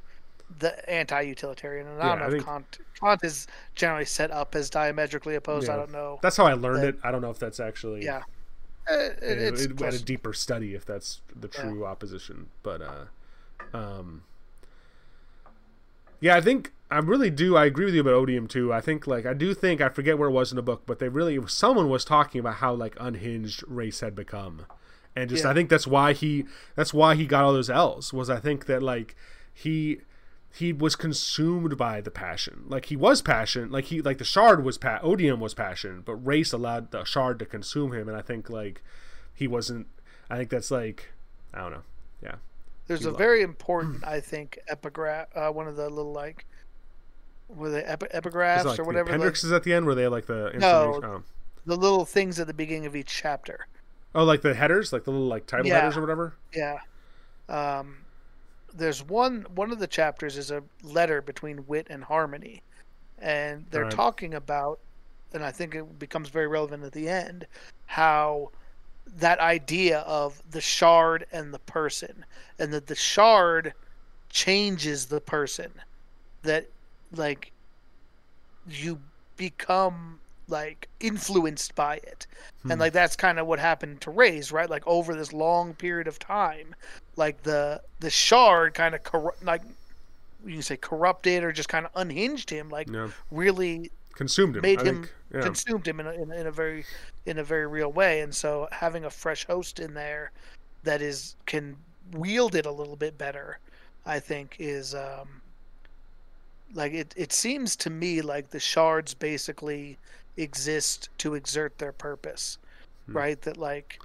The anti-utilitarian, and I don't know if Kant is generally set up as diametrically opposed. I don't know. That's how I learned it. I don't know if that's actually it's at a deeper study if that's the true opposition. But yeah, I think I really do. I agree with you about Odium too. I think like I forget where it was in the book, but they really someone was talking about how like unhinged Race had become, and just I think that's why he got all those L's. Was I think that like he was consumed by the passion. Like he was passion. Like he, like the shard was Odium was passion, but Race allowed the shard to consume him. And I think like he wasn't, I think that's like, I don't know. Yeah. There's a very important, I think epigraph, one of the little, like, were they epigraphs like or whatever? Appendixes like, at the end where they have like the information. No, the little things at the beginning of each chapter. Oh, like the headers, like the little like title headers or whatever. Yeah. There's one of the chapters is a letter between Wit and Harmony, and they're talking about, and I think it becomes very relevant at the end, how that idea of the shard and the person, and that the shard changes the person, that like you become like influenced by it. And like that's kind of what happened to Raze, right? Like over this long period of time, like the shard kind of like you can say corrupted or just kind of unhinged him, like really consumed him, consumed him in a very real way. And so having a fresh host in there that is can wield it a little bit better, I think is like it seems to me like the shards basically exist to exert their purpose, right? That like,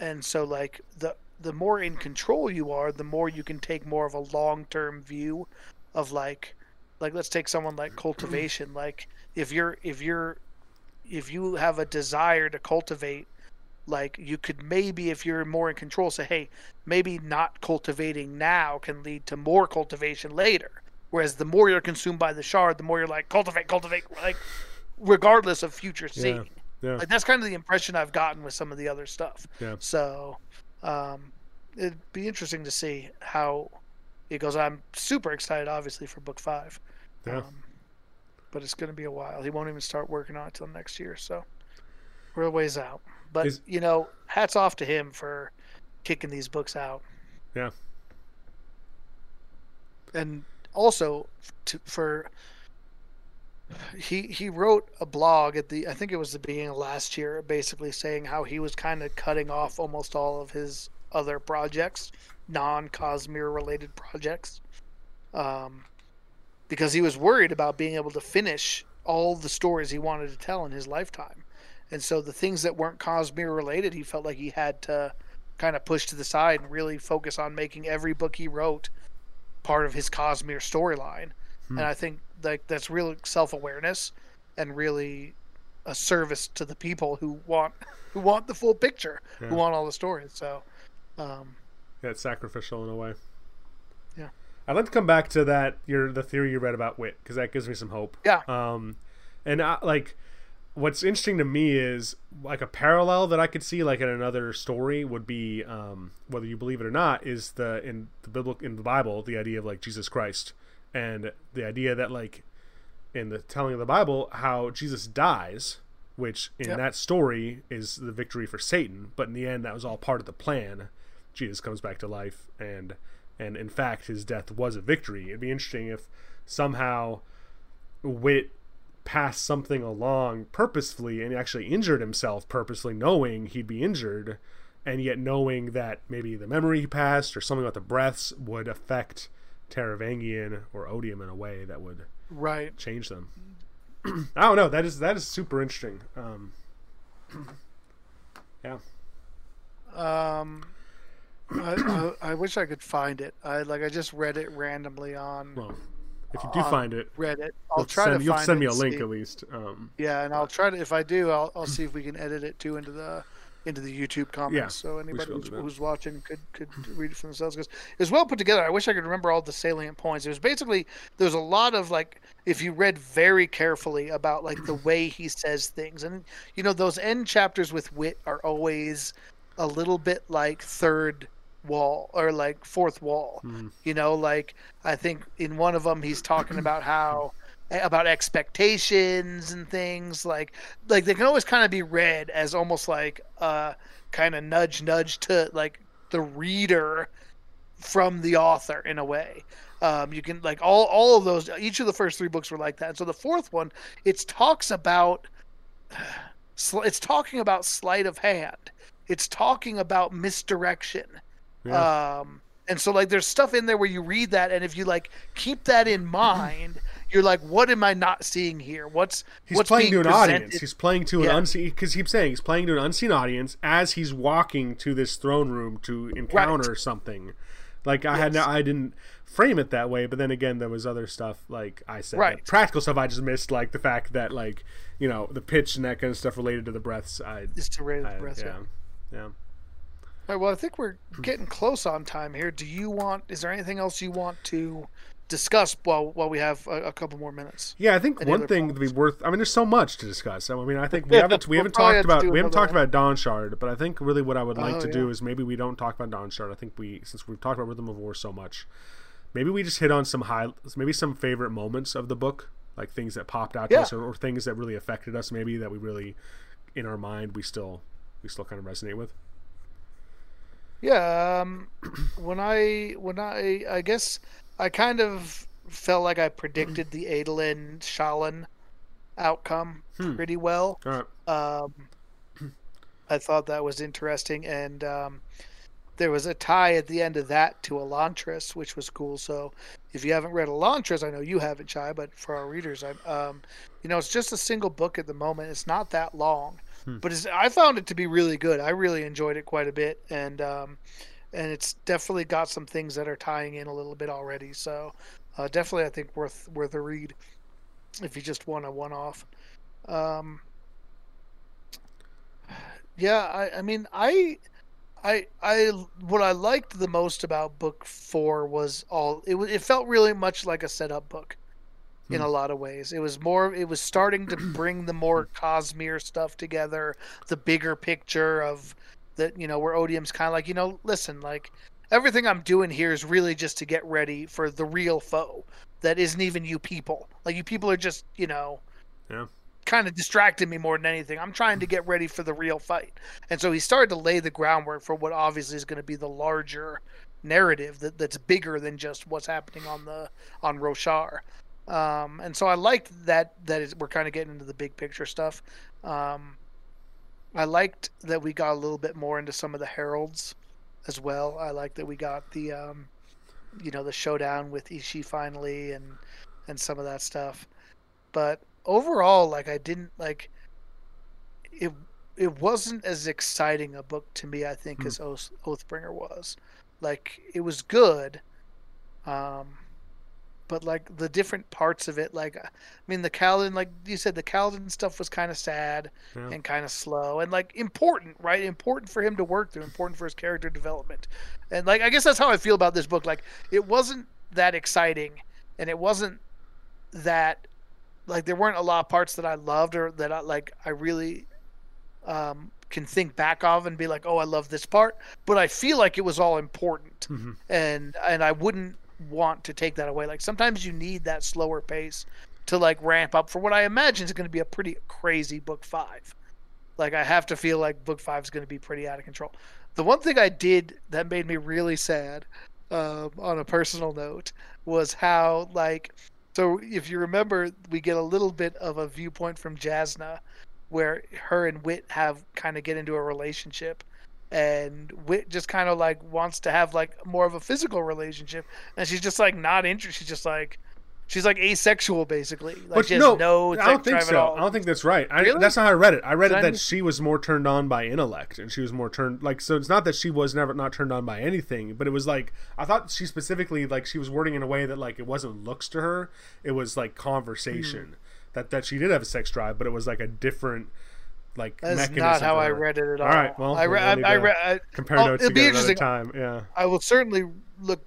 and so like the more in control you are, the more you can take more of a long-term view of like let's take someone like Cultivation. Like if you have a desire to cultivate, like you could maybe, if you're more in control, say, hey, maybe not cultivating now can lead to more cultivation later. Whereas the more you're consumed by the shard, the more you're like, cultivate, like regardless of future seeing. Yeah. Like that's kind of the impression I've gotten with some of the other stuff. Yeah. So it'd be interesting to see how it goes. I'm super excited, obviously, for book 5. Yeah. But it's going to be a while. He won't even start working on it till next year. So we're a ways out. But, you know, hats off to him for kicking these books out. Yeah. And also, he wrote a blog at the, I think it was the beginning of last year, basically saying how he was kind of cutting off almost all of his other projects, non-Cosmere related projects, because he was worried about being able to finish all the stories he wanted to tell in his lifetime. And so the things that weren't Cosmere related, he felt like he had to kind of push to the side and really focus on making every book he wrote part of his Cosmere storyline. And I think like that's real self-awareness and really a service to the people who want the full picture, who want all the stories. So yeah, it's sacrificial in a way. Yeah. I'd like to come back to that, the theory you read about Wit, because that gives me some hope. Yeah. And I, like, what's interesting to me is like a parallel that I could see like in another story would be, whether you believe it or not, is in the Bible, the idea of like Jesus Christ, and the idea that like in the telling of the Bible, how Jesus dies, which in that story is the victory for Satan, but in the end that was all part of the plan. Jesus comes back to life, and in fact, his death was a victory. It'd be interesting if somehow Wit passed something along purposefully and actually injured himself purposely, knowing he'd be injured, and yet knowing that maybe the memory he passed or something about the breaths would affect Taravangian or Odium in a way that would change them. I don't know. That is super interesting. Yeah. I wish I could find it. I just read it randomly on. Well, if you do find it, Reddit, I'll try to find it. You'll send me a link at least. Yeah, and I'll try to. If I do, I'll see if we can edit it too into the YouTube comments, so anybody who's watching could read it for themselves, because it's well put together. I wish I could remember all the salient points. It was basically, there's a lot of like, if you read very carefully about like the way he says things, and you know those end chapters with Wit are always a little bit like third wall or like fourth wall, you know, like I think in one of them he's talking about how about expectations and things like they can always kind of be read as almost like kind of nudge to like the reader from the author in a way. You can like all of those, each of the first three books were like that. And so the fourth one, it's talking about sleight of hand. It's talking about misdirection. Yeah. And so like there's stuff in there where you read that, and if you like keep that in mind, you're like, what am I not seeing here? He's playing to an audience. He's playing to an unseen, because he's saying he's playing to an unseen audience as he's walking to this throne room to encounter something. Like I didn't frame it that way, but then again, there was other stuff like I said, like practical stuff I just missed, like the fact that like, you know, the pitch and that kind of stuff related to the breaths. Yeah. All right. Well, I think we're getting close on time here. Is there anything else you want to discuss while we have a couple more minutes? Yeah, I think one thing would be worth. I mean, there's so much to discuss. I mean, I think we haven't talked about Dawnshard, but I think really what I would like to do is maybe we don't talk about Dawnshard. I think since we've talked about Rhythm of War so much, maybe we just hit on some favorite moments of the book, like things that popped out to us or things that really affected us, maybe that we really, in our mind, we still kind of resonate with. Yeah, I guess I kind of felt like I predicted the Adolin Shallan outcome pretty well. All right. I thought that was interesting, and there was a tie at the end of that to Elantris, which was cool. So if you haven't read Elantris, I know you haven't, Chai, but for our readers, you know, it's just a single book at the moment. It's not that long. But I found it to be really good. I really enjoyed it quite a bit, and it's definitely got some things that are tying in a little bit already. So definitely, I think worth a read if you just want a one-off. Yeah, I mean, what I liked the most about book four was it felt really much like a setup book. In a lot of ways, it was starting to bring the more Cosmere stuff together, the bigger picture of that, where Odium's kind of like, listen, like everything I'm doing here is really just to get ready for the real foe that isn't even you people. Like you people are just, kind of distracting me more than anything. I'm trying to get ready for the real fight. And so he started to lay the groundwork for what obviously is going to be the larger narrative that's bigger than just what's happening on Roshar. And so I liked that we're kind of getting into the big picture stuff. I liked that we got a little bit more into some of the heralds as well. I liked that we got the, the showdown with Ishii finally and some of that stuff. But overall, it wasn't as exciting a book to me, I think, as Oathbringer was. Like, it was good. But like the different parts of it, the Kaladin, like you said, the Kaladin stuff was kind of sad and kind of slow and like important, right? Important for him to work through, important for his character development. And like, I guess that's how I feel about this book. Like it wasn't that exciting and it wasn't that like, there weren't a lot of parts that I loved or that I really, can think back of and be like, oh, I love this part, but I feel like it was all important and I wouldn't want to take that away. Like sometimes you need that slower pace to like ramp up for what I imagine is going to be a pretty crazy book five. Like I have to feel like book five is going to be pretty out of control. The one thing I did that made me really sad on a personal note was how so if you remember, we get a little bit of a viewpoint from Jasna where her and Wit have kind of get into a relationship. And Wit just kind of like wants to have like more of a physical relationship, and she's just like not interested. She's like asexual basically. Like, but I don't think so. I don't think that's right. Really? That's not how I read it. I read it that she was more turned on by intellect, and she was more turned like. So it's not that she was never not turned on by anything, but it was like I thought she specifically like she was wording in a way that like it wasn't looks to her. It was like conversation that she did have a sex drive, but it was like a different. Like that's not how I read it at all. All right, well, I compare notes together another time. Yeah, I will certainly look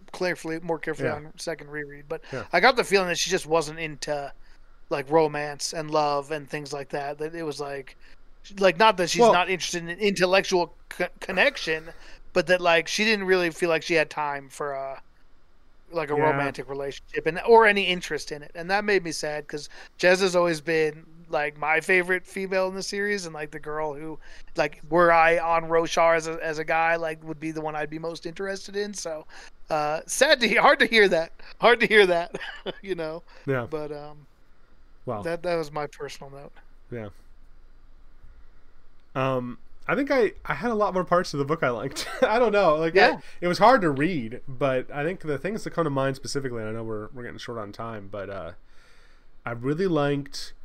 more carefully on second reread. But I got the feeling that she just wasn't into like romance and love and things like that. That it was like not that she's not interested in intellectual connection, but that like she didn't really feel like she had time for a romantic relationship and or any interest in it. And that made me sad because Jez has always been. Like my favorite female in the series, and like the girl who, like, were I on Roshar as a guy, like would be the one I'd be most interested in. So, hard to hear that, . Yeah. But wow, that was my personal note. Yeah. I think I had a lot more parts of the book I liked. I don't know, it was hard to read, but I think the things that come to mind specifically, and I know we're getting short on time, but I really liked.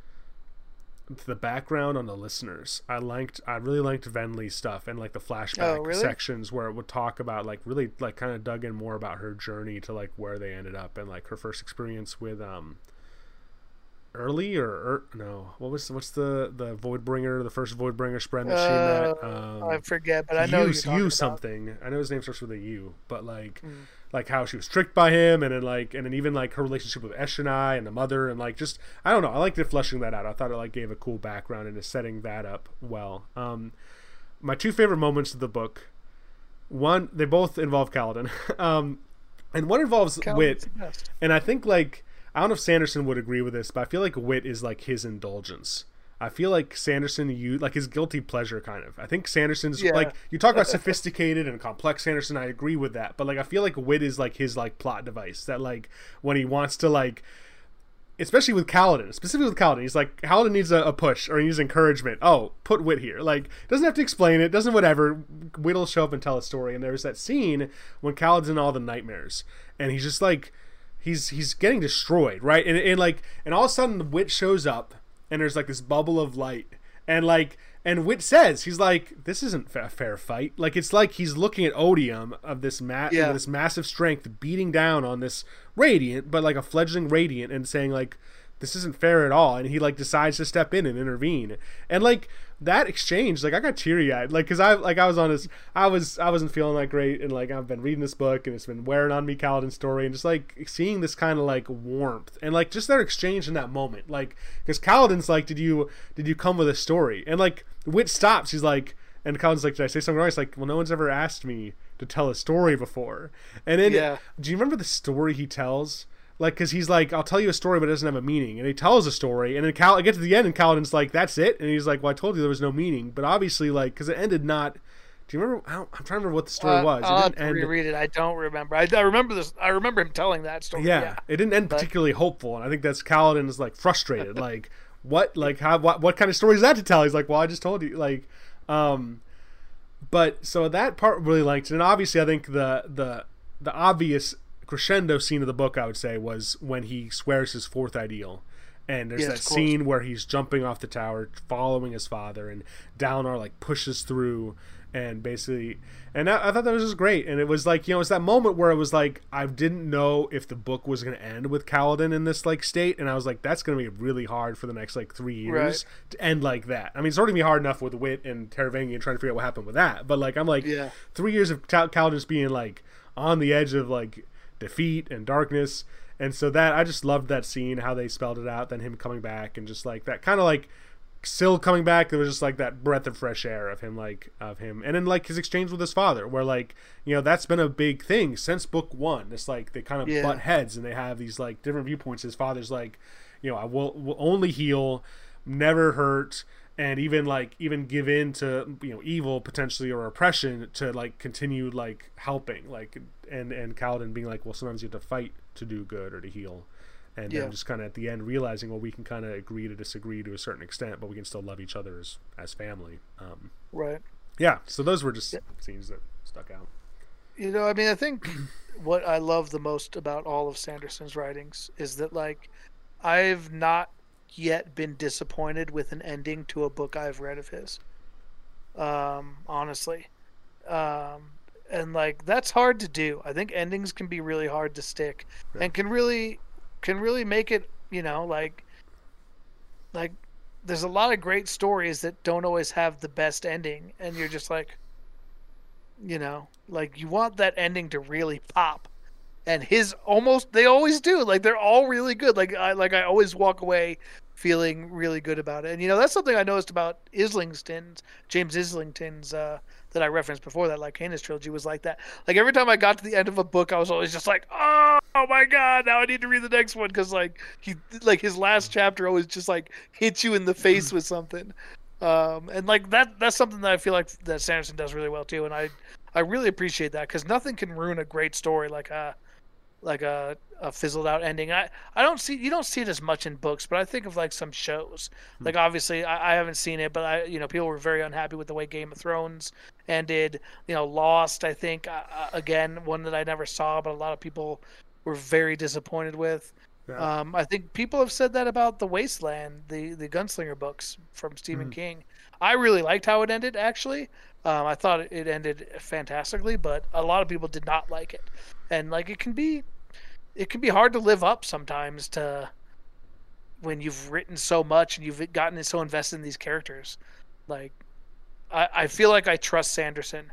The background on the listeners. I really liked Venly's stuff and like the flashback sections where it would talk about like really like kind of dug in more about her journey to like where they ended up and like her first experience with what's the Voidbringer, the first Voidbringer spread that she met. I forget, but I know I know his name starts with a U, but like like how she was tricked by him and then even like her relationship with Eshenai and the mother and like just I don't know, I liked it fleshing that out. I thought it like gave a cool background and is setting that up well. My two favorite moments of the book. One, they both involve Kaladin. And one involves Wit. And I think like I don't know if Sanderson would agree with this, but I feel like Wit is like his indulgence. I feel like Sanderson, his guilty pleasure kind of. I think Sanderson's like you talk about sophisticated and complex Sanderson. I agree with that, but like I feel like Wit is like his like plot device that like when he wants to like, especially with Kaladin, he's like Kaladin needs a push or he needs encouragement. Oh, put Wit here. Like doesn't have to explain it. Doesn't whatever. Wit'll show up and tell a story. And there's that scene when Kaladin's in all the nightmares and he's just like he's getting destroyed, right? And all of a sudden Wit shows up. And there's like this bubble of light And like, and Wit says, he's like, this isn't a fair fight. Like, it's like he's looking at Odium of this this massive strength beating down on this Radiant, but like a fledgling Radiant, and saying like, this isn't fair at all. And he like decides to step in and intervene. And like that exchange, like I got teary eyed, like because I wasn't feeling that great, and like I've been reading this book and it's been wearing on me, Kaladin's story, and just like seeing this kind of like warmth and like just their exchange in that moment, like because Kaladin's like, did you come with a story? And like Wit stops, he's like, and Kaladin's like, did I say something wrong? He's like, well, no one's ever asked me to tell a story before. And then do you remember the story he tells? Like, because he's like, I'll tell you a story, but it doesn't have a meaning. And he tells a story, and then I get to the end, and Kaladin's like, that's it? And he's like, well, I told you there was no meaning. But obviously, like, because it ended not... Do you remember? I'm trying to remember what the story was. I'll have to reread it. I don't remember. I remember this. I remember him telling that story. Yeah. It didn't end particularly hopeful, and I think that's Kaladin is, like, frustrated. Like, what? Like, how? What kind of story is that to tell? He's like, well, I just told you. Like, But, so that part really liked it. And obviously, I think the obvious... crescendo scene of the book, I would say, was when he swears his fourth ideal, and there's that scene where he's jumping off the tower following his father, and Dalinar like pushes through, and basically, and I thought that was just great. And it was like, you know, it's that moment where it was like, I didn't know if the book was going to end with Kaladin in this like state, and I was like, that's going to be really hard for the next like 3 years to end like that. I mean, it's already going to be hard enough with Wit and Taravangian trying to figure out what happened with that, but like I'm like 3 years of Kaladin just being like on the edge of like defeat and darkness. And so that I just loved that scene, how they spelled it out, then him coming back, and just like that kind of like still coming back, there was just like that breath of fresh air of him, like of him, and then like his exchange with his father, where like, you know, that's been a big thing since book one. It's like they kind of butt heads and they have these like different viewpoints. His father's like, you know, I will only heal, never hurt, and even give in to, you know, evil potentially, or oppression, to like continue like helping, like, and Kaladin being like, well, sometimes you have to fight to do good or to heal. And then just kind of at the end realizing, well, we can kind of agree to disagree to a certain extent, but we can still love each other as family. So those were just scenes that stuck out. You know, I mean, I think what I love the most about all of Sanderson's writings is that, like, I've not yet been disappointed with an ending to a book I've read of his, honestly. And like, that's hard to do. I think endings can be really hard to stick, and can really make it, you know, like there's a lot of great stories that don't always have the best ending, and you're just like, you know, like you want that ending to really pop. And his they always do. Like, they're all really good. Like I always walk away feeling really good about it. And, you know, that's something I noticed about James Islington's that I referenced before, that Lycanus trilogy was like that. Like, every time I got to the end of a book, I was always just like, oh my God, now I need to read the next one. Because, like, his last chapter always just, like, hits you in the face with something. And, like, that's something that I feel like that Sanderson does really well, too. And I really appreciate that, because nothing can ruin a great story like a fizzled out ending. You don't see it as much in books, but I think of like some shows. Like, obviously I haven't seen it, but you know, people were very unhappy with the way Game of Thrones ended. You know, Lost, I think, again, one that I never saw, but a lot of people were very disappointed with. Yeah. I think people have said that about The Wasteland, the Gunslinger books from Stephen King. I really liked how it ended, actually. I thought it ended fantastically, but a lot of people did not like it. And like, it can be hard to live up sometimes to when you've written so much and you've gotten so invested in these characters. Like, I feel like I trust Sanderson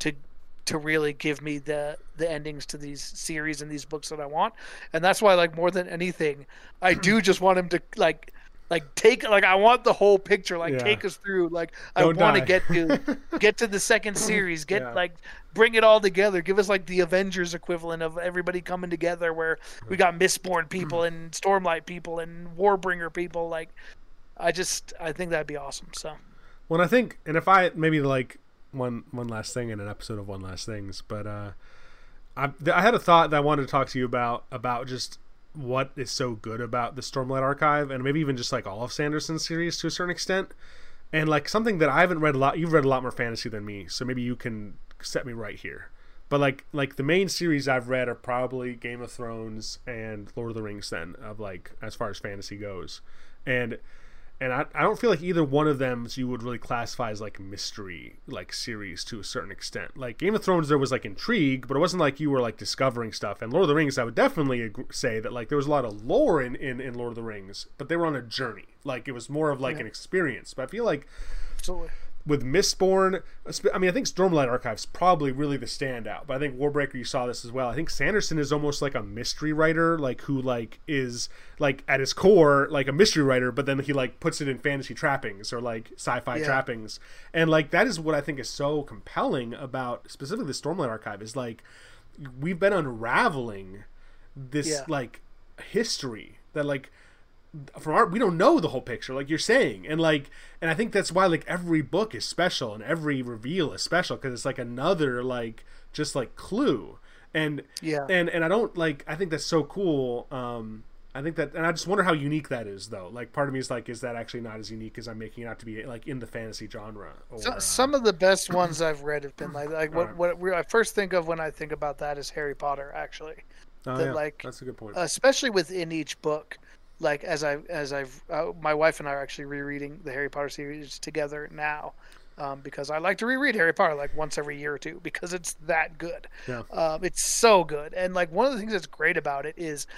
to really give me the endings to these series and these books that I want. And that's why, like, more than anything, I do just want him to I want the whole picture, take us through. Like, don't I want to get to the second series, bring it all together. Give us like the Avengers equivalent of everybody coming together, where we got Mistborn people and Stormlight people and Warbringer people. Like, I think that'd be awesome. So, well, I think, and if I maybe like one last thing in an episode of One Last Things, but I had a thought that I wanted to talk to you about just what is so good about the Stormlight Archive, and maybe even just like all of Sanderson's series to a certain extent, and like something that I haven't read a lot. You've read a lot more fantasy than me, so maybe you can set me right here, but like the main series I've read are probably Game of Thrones and Lord of the Rings, then, of like as far as fantasy goes, and And I don't feel like either one of them you would really classify as like mystery like series to a certain extent. Like Game of Thrones, there was like intrigue, but it wasn't like you were like discovering stuff. And Lord of the Rings, I would definitely say that like there was a lot of lore in Lord of the Rings, but they were on a journey. Like it was more of like an experience. But I feel like with Mistborn, I mean, I think Stormlight Archive is probably really the standout. But I think Warbreaker, you saw this as well. I think Sanderson is almost like a mystery writer, like who like is like at his core like a mystery writer, but then he like puts it in fantasy trappings or like sci-fi trappings. And like that is what I think is so compelling about specifically the Stormlight Archive is like we've been unraveling this like history that like from our, we don't know the whole picture like you're saying, and like, and I think that's why like every book is special and every reveal is special, because it's like another like just like clue. And and I don't like, I think that's so cool. I think that, and I just wonder how unique that is though. Like part of me is like, is that actually not as unique as I'm making it out to be like in the fantasy genre? Or, so, some of the best ones I've read have been like what I first think of when I think about that is Harry Potter actually. Like that's a good point, especially within each book. Like as I've my wife and I are actually rereading the Harry Potter series together now, because I like to reread Harry Potter like once every year or two because it's that good. It's so good. And like one of the things that's great about it is,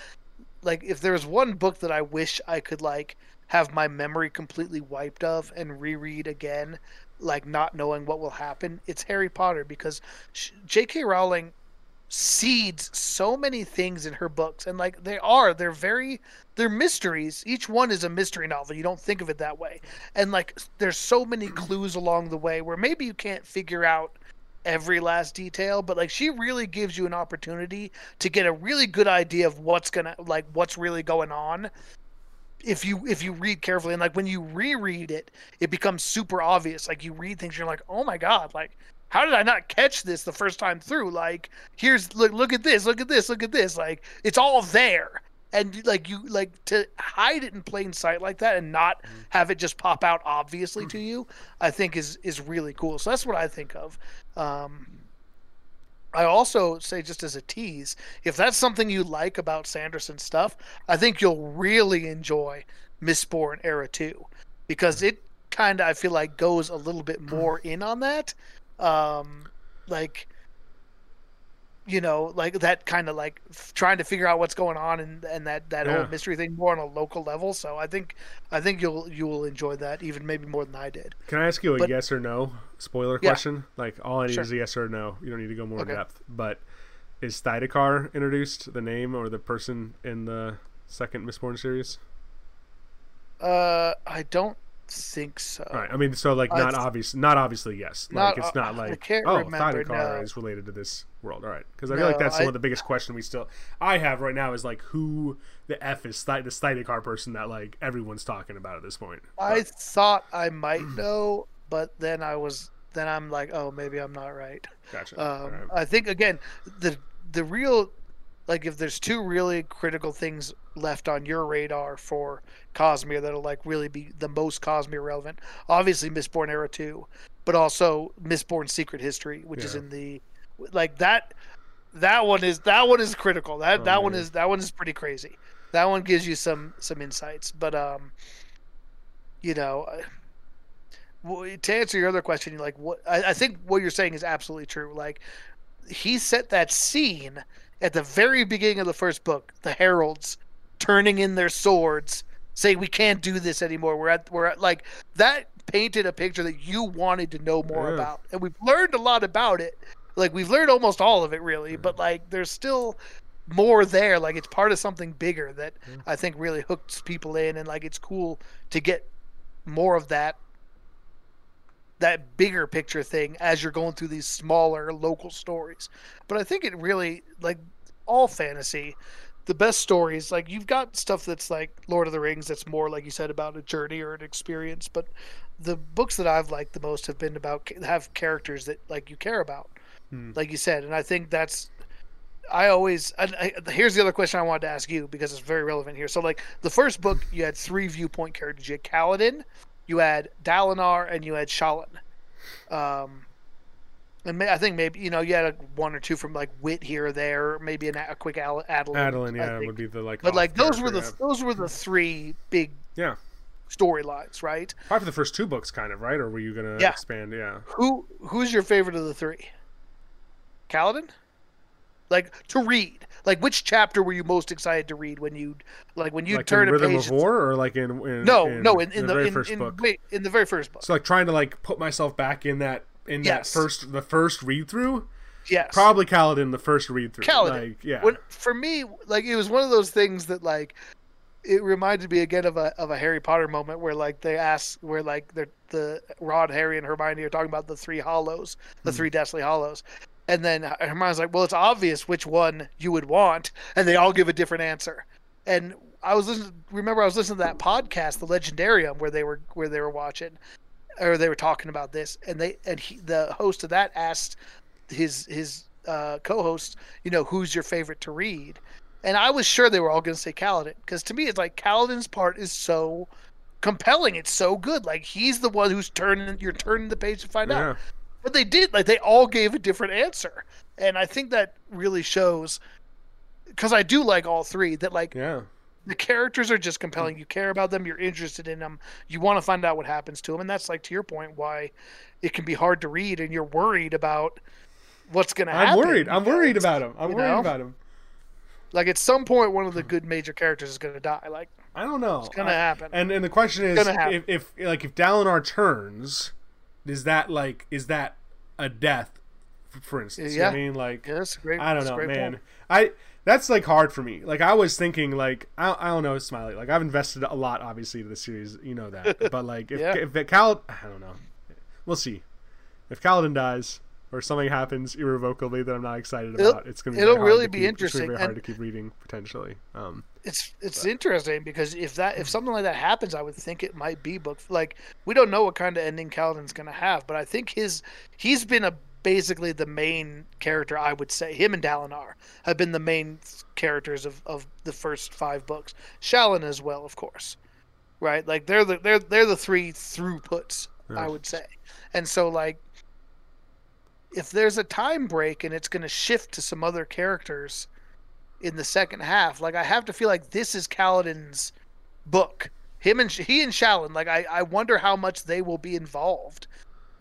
like if there's one book that I wish I could like have my memory completely wiped of and reread again, like not knowing what will happen, it's Harry Potter, because J.K. Rowling seeds so many things in her books, and like they're mysteries. Each one is a mystery novel. You don't think of it that way, and like there's so many clues along the way where maybe you can't figure out every last detail, but like she really gives you an opportunity to get a really good idea of what's really going on if you read carefully. And like when you reread it, it becomes super obvious. Like you read things, you're like, oh my god, like how did I not catch this the first time through? Like, look at this, look at this, look at this. Like, it's all there. And like to hide it in plain sight like that and not have it just pop out obviously to you, I think is really cool. So that's what I think of. I also say, just as a tease, if that's something you like about Sanderson's stuff, I think you'll really enjoy Mistborn Era 2, because it kind of, I feel like, goes a little bit more in on that. Like, you know, like that kind of like trying to figure out what's going on and that whole mystery thing more on a local level. So I think you will enjoy that even maybe more than I did. Can I ask you a yes or no spoiler question? Like all I need is a yes or no. You don't need to go more in depth. But is Thydekar introduced, the name or the person in the second Mistborn series? I don't think so. All right. I mean, so like not obviously yes. Like it's not like, I can't remember, Thydekar is related to this world. All right, because I feel like that's one of the biggest question I have right now is like, who the F is this Thydekar person that like everyone's talking about at this point? I thought I might know, but then I'm like, oh, maybe I'm not right. Gotcha. Right. I think again the real, like if there's two really critical things left on your radar for Cosmere that'll like really be the most Cosmere relevant, obviously Mistborn Era 2, but also Mistborn Secret History, which is in the like that one is critical. That one is pretty crazy. That one gives you some insights, but you know, to answer your other question, like what I think what you're saying is absolutely true. Like he set that scene at the very beginning of the first book, the heralds turning in their swords, saying we can't do this anymore. We're at like that painted a picture that you wanted to know more about, and we've learned a lot about it. Like we've learned almost all of it, really, but like there's still more there. Like it's part of something bigger that I think really hooks people in, and like it's cool to get more of that bigger picture thing as you're going through these smaller local stories. But I think it really, like all fantasy, the best stories, like you've got stuff that's like Lord of the Rings that's more, like you said, about a journey or an experience, but the books that I've liked the most have been about, have characters that like you care about, like you said. And I think that's, here's the other question I wanted to ask you because it's very relevant here. So like the first book, you had three viewpoint characters. You had Kaladin, you had Dalinar, and you had Shallan. And I think maybe, you know, you had one or two from like Wit here or there, or maybe a quick Adolin. Adolin, would be the like. But like those were the three big storylines, right? Probably for the first two books, kind of, right? Or were you going to expand? Yeah. Who's your favorite of the three? Kaladin? Like, to read. Like, which chapter were you most excited to read when you like turn a page? Rhythm of War, or like in the very first book. Wait, in the very first book. So like trying to like put myself back in that first read through. Yes. Probably Kaladin, the first read through. Kaladin. Like, yeah. For me, like, it was one of those things that, like, it reminded me again of a Harry Potter moment where like they ask where like the Ron, Harry, and Hermione are talking about the three hollows, the three Deathly Hollows. And then Hermione's like, well, it's obvious which one you would want. And they all give a different answer. And I was listening to that podcast, The Legendarium, where they were watching, or they were talking about this. And the host of that asked his co-host, you know, who's your favorite to read? And I was sure they were all going to say Kaladin. Because to me, it's like Kaladin's part is so compelling. It's so good. Like, he's the one who's turning the page to find out. But they did, like, they all gave a different answer. And I think that really shows, because I do like all three, that, like, the characters are just compelling. You care about them, you're interested in them, you want to find out what happens to them. And that's, like, to your point, why it can be hard to read and you're worried about what's going to happen. I'm worried about him. Like, at some point, one of the good major characters is going to die. Like, I don't know. It's going to happen. And the question is, if Dalinar turns... Is that a death, for instance? Yeah. I mean, like, I don't know, man. That's like hard for me. Like, I was thinking, like, I don't know, Smiley. Like, I've invested a lot, obviously, to the series. You know that. But like, I don't know. We'll see. If Kaladin dies or something happens irrevocably that I'm not excited about, it's going to be interesting. It's going to be hard to keep reading potentially. It's interesting because if something like that happens, I would think it might be book. Like, we don't know what kind of ending Kaladin's going to have, but I think he's been basically the main character. I would say him and Dalinar have been the main characters of the first five books. Shallan as well, of course, right? Like, they're the three throughputs, I would say. And so, like, if there's a time break and it's going to shift to some other characters in the second half, like, I have to feel like this is Kaladin's book. He and Shallan, like, I wonder how much they will be involved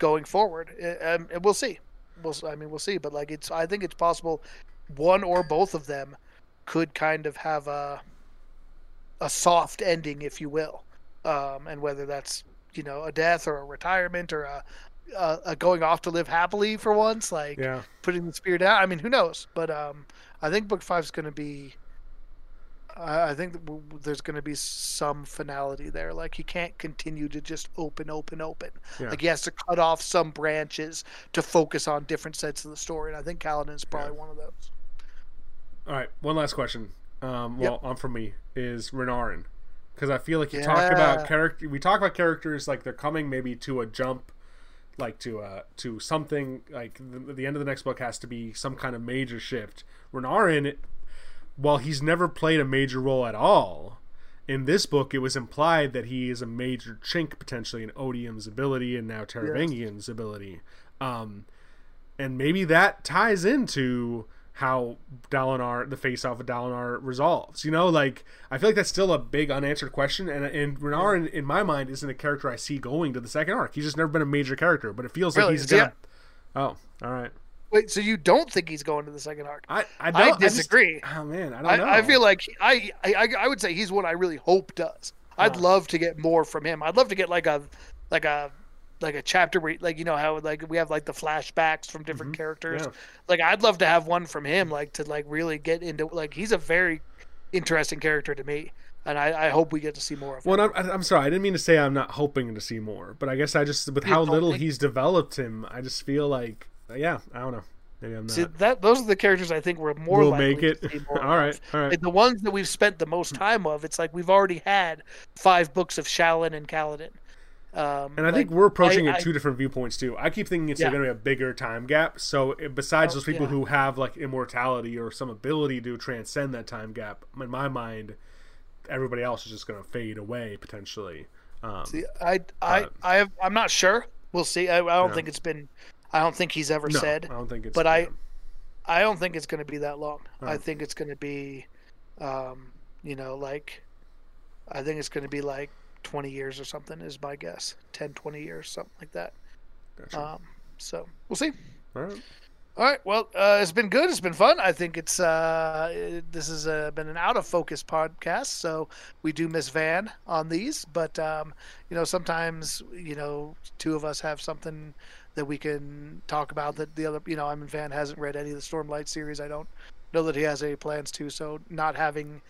going forward. And we'll see. We'll see. But, like, I think it's possible one or both of them could kind of have a soft ending, if you will. And whether that's, you know, a death or a retirement or a going off to live happily for once, like putting the spear down. I mean, who knows? But I think book five is going to be. I think there's going to be some finality there. Like, he can't continue to just open. Yeah. Like, he has to cut off some branches to focus on different sets of the story. And I think Kaladin is probably one of those. All right, one last question. For me is Renarin, because I feel like you talked about character. We talk about characters like they're coming maybe to a jump. Like to something like the end of the next book has to be some kind of major shift. Renarin, while he's never played a major role at all in this book, it was implied that he is a major chink potentially in Odium's ability and now Taravangian's ability, and maybe that ties into how Dalinar, the face-off of Dalinar, resolves. You know, like, I feel like that's still a big unanswered question, and Renarin, in my mind, isn't a character I see going to the second arc. He's just never been a major character, but it feels like he's gonna... Oh, all right. Wait, so you don't think he's going to the second arc? I disagree. I don't know. I feel like... I would say he's what I really hope does. I'd love to get more from him. I'd love to get like a chapter where, like, you know how, like, we have like the flashbacks from different characters. Yeah. Like, I'd love to have one from him, like, to, like, really get into, like, he's a very interesting character to me, and I hope we get to see more of him. Well, I'm sorry, I didn't mean to say I'm not hoping to see more, but I guess I just, with how little he's developed him, I just feel like, I don't know. Maybe I'm not. See, those are the characters I think we're more likely to see more. All right. Like, the ones that we've spent the most time of, it's like we've already had five books of Shallan and Kaladin. And I think we're approaching it two different viewpoints too. I keep thinking it's going to be a bigger time gap. So besides those people who have like immortality or some ability to transcend that time gap, in my mind, everybody else is just going to fade away potentially. I'm not sure. We'll see. I don't think he's ever said. I don't think it's. But I don't think it's going to be that long. I think it's going to be, I think it's going to be like 20 years or something is my guess. 10, 20 years, something like that. Gotcha. So we'll see. All right. All right. Well, it's been good. It's been fun. I think it's this has been an out of focus podcast, so we do miss Van on these. But you know, sometimes two of us have something that we can talk about that the other. I mean, Van hasn't read any of the Stormlight series. I don't know that he has any plans to. So not having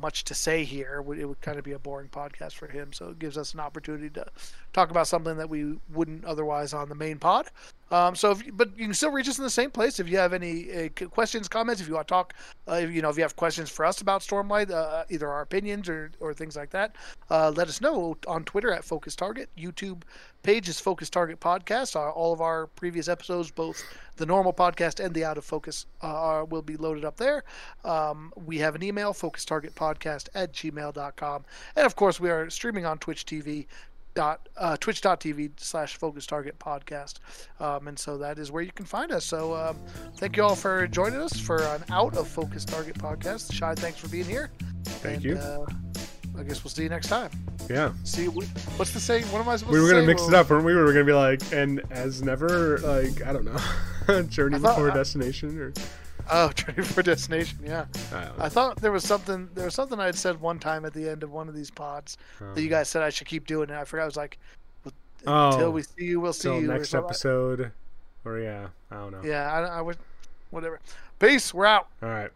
much to say here, it would kind of be a boring podcast for him. So it gives us an opportunity to talk about something that we wouldn't otherwise on the main pod. But you can still reach us in the same place. If you have any questions, comments, if you want to talk, if you have questions for us about Stormlight, either our opinions or things like that, let us know on Twitter at Focus Target. YouTube page is Focus Target Podcast. All of our previous episodes, both the normal podcast and the Out of Focus, will be loaded up there. We have an email, focustargetpodcast@gmail.com. And of course, we are streaming on Twitch TV. twitch.tv/focustargetpodcast, and so that is where you can find us. So thank you all for joining us for an Out of Focus Target podcast. Shy, thanks for being here. Thank you. I guess we'll see you next time. Yeah. See, what's the saying? What am I supposed to say? We were going to mix it up, weren't we? We were going to be like, and as never, like, I don't know, journey before destination or... Oh, Journey Before Destination, yeah. I thought there was something I had said one time at the end of one of these pods that you guys said I should keep doing, and I forgot. I was like, until we see you, we'll see you. Next episode, I don't know. Yeah, I would, whatever. Peace, we're out. All right.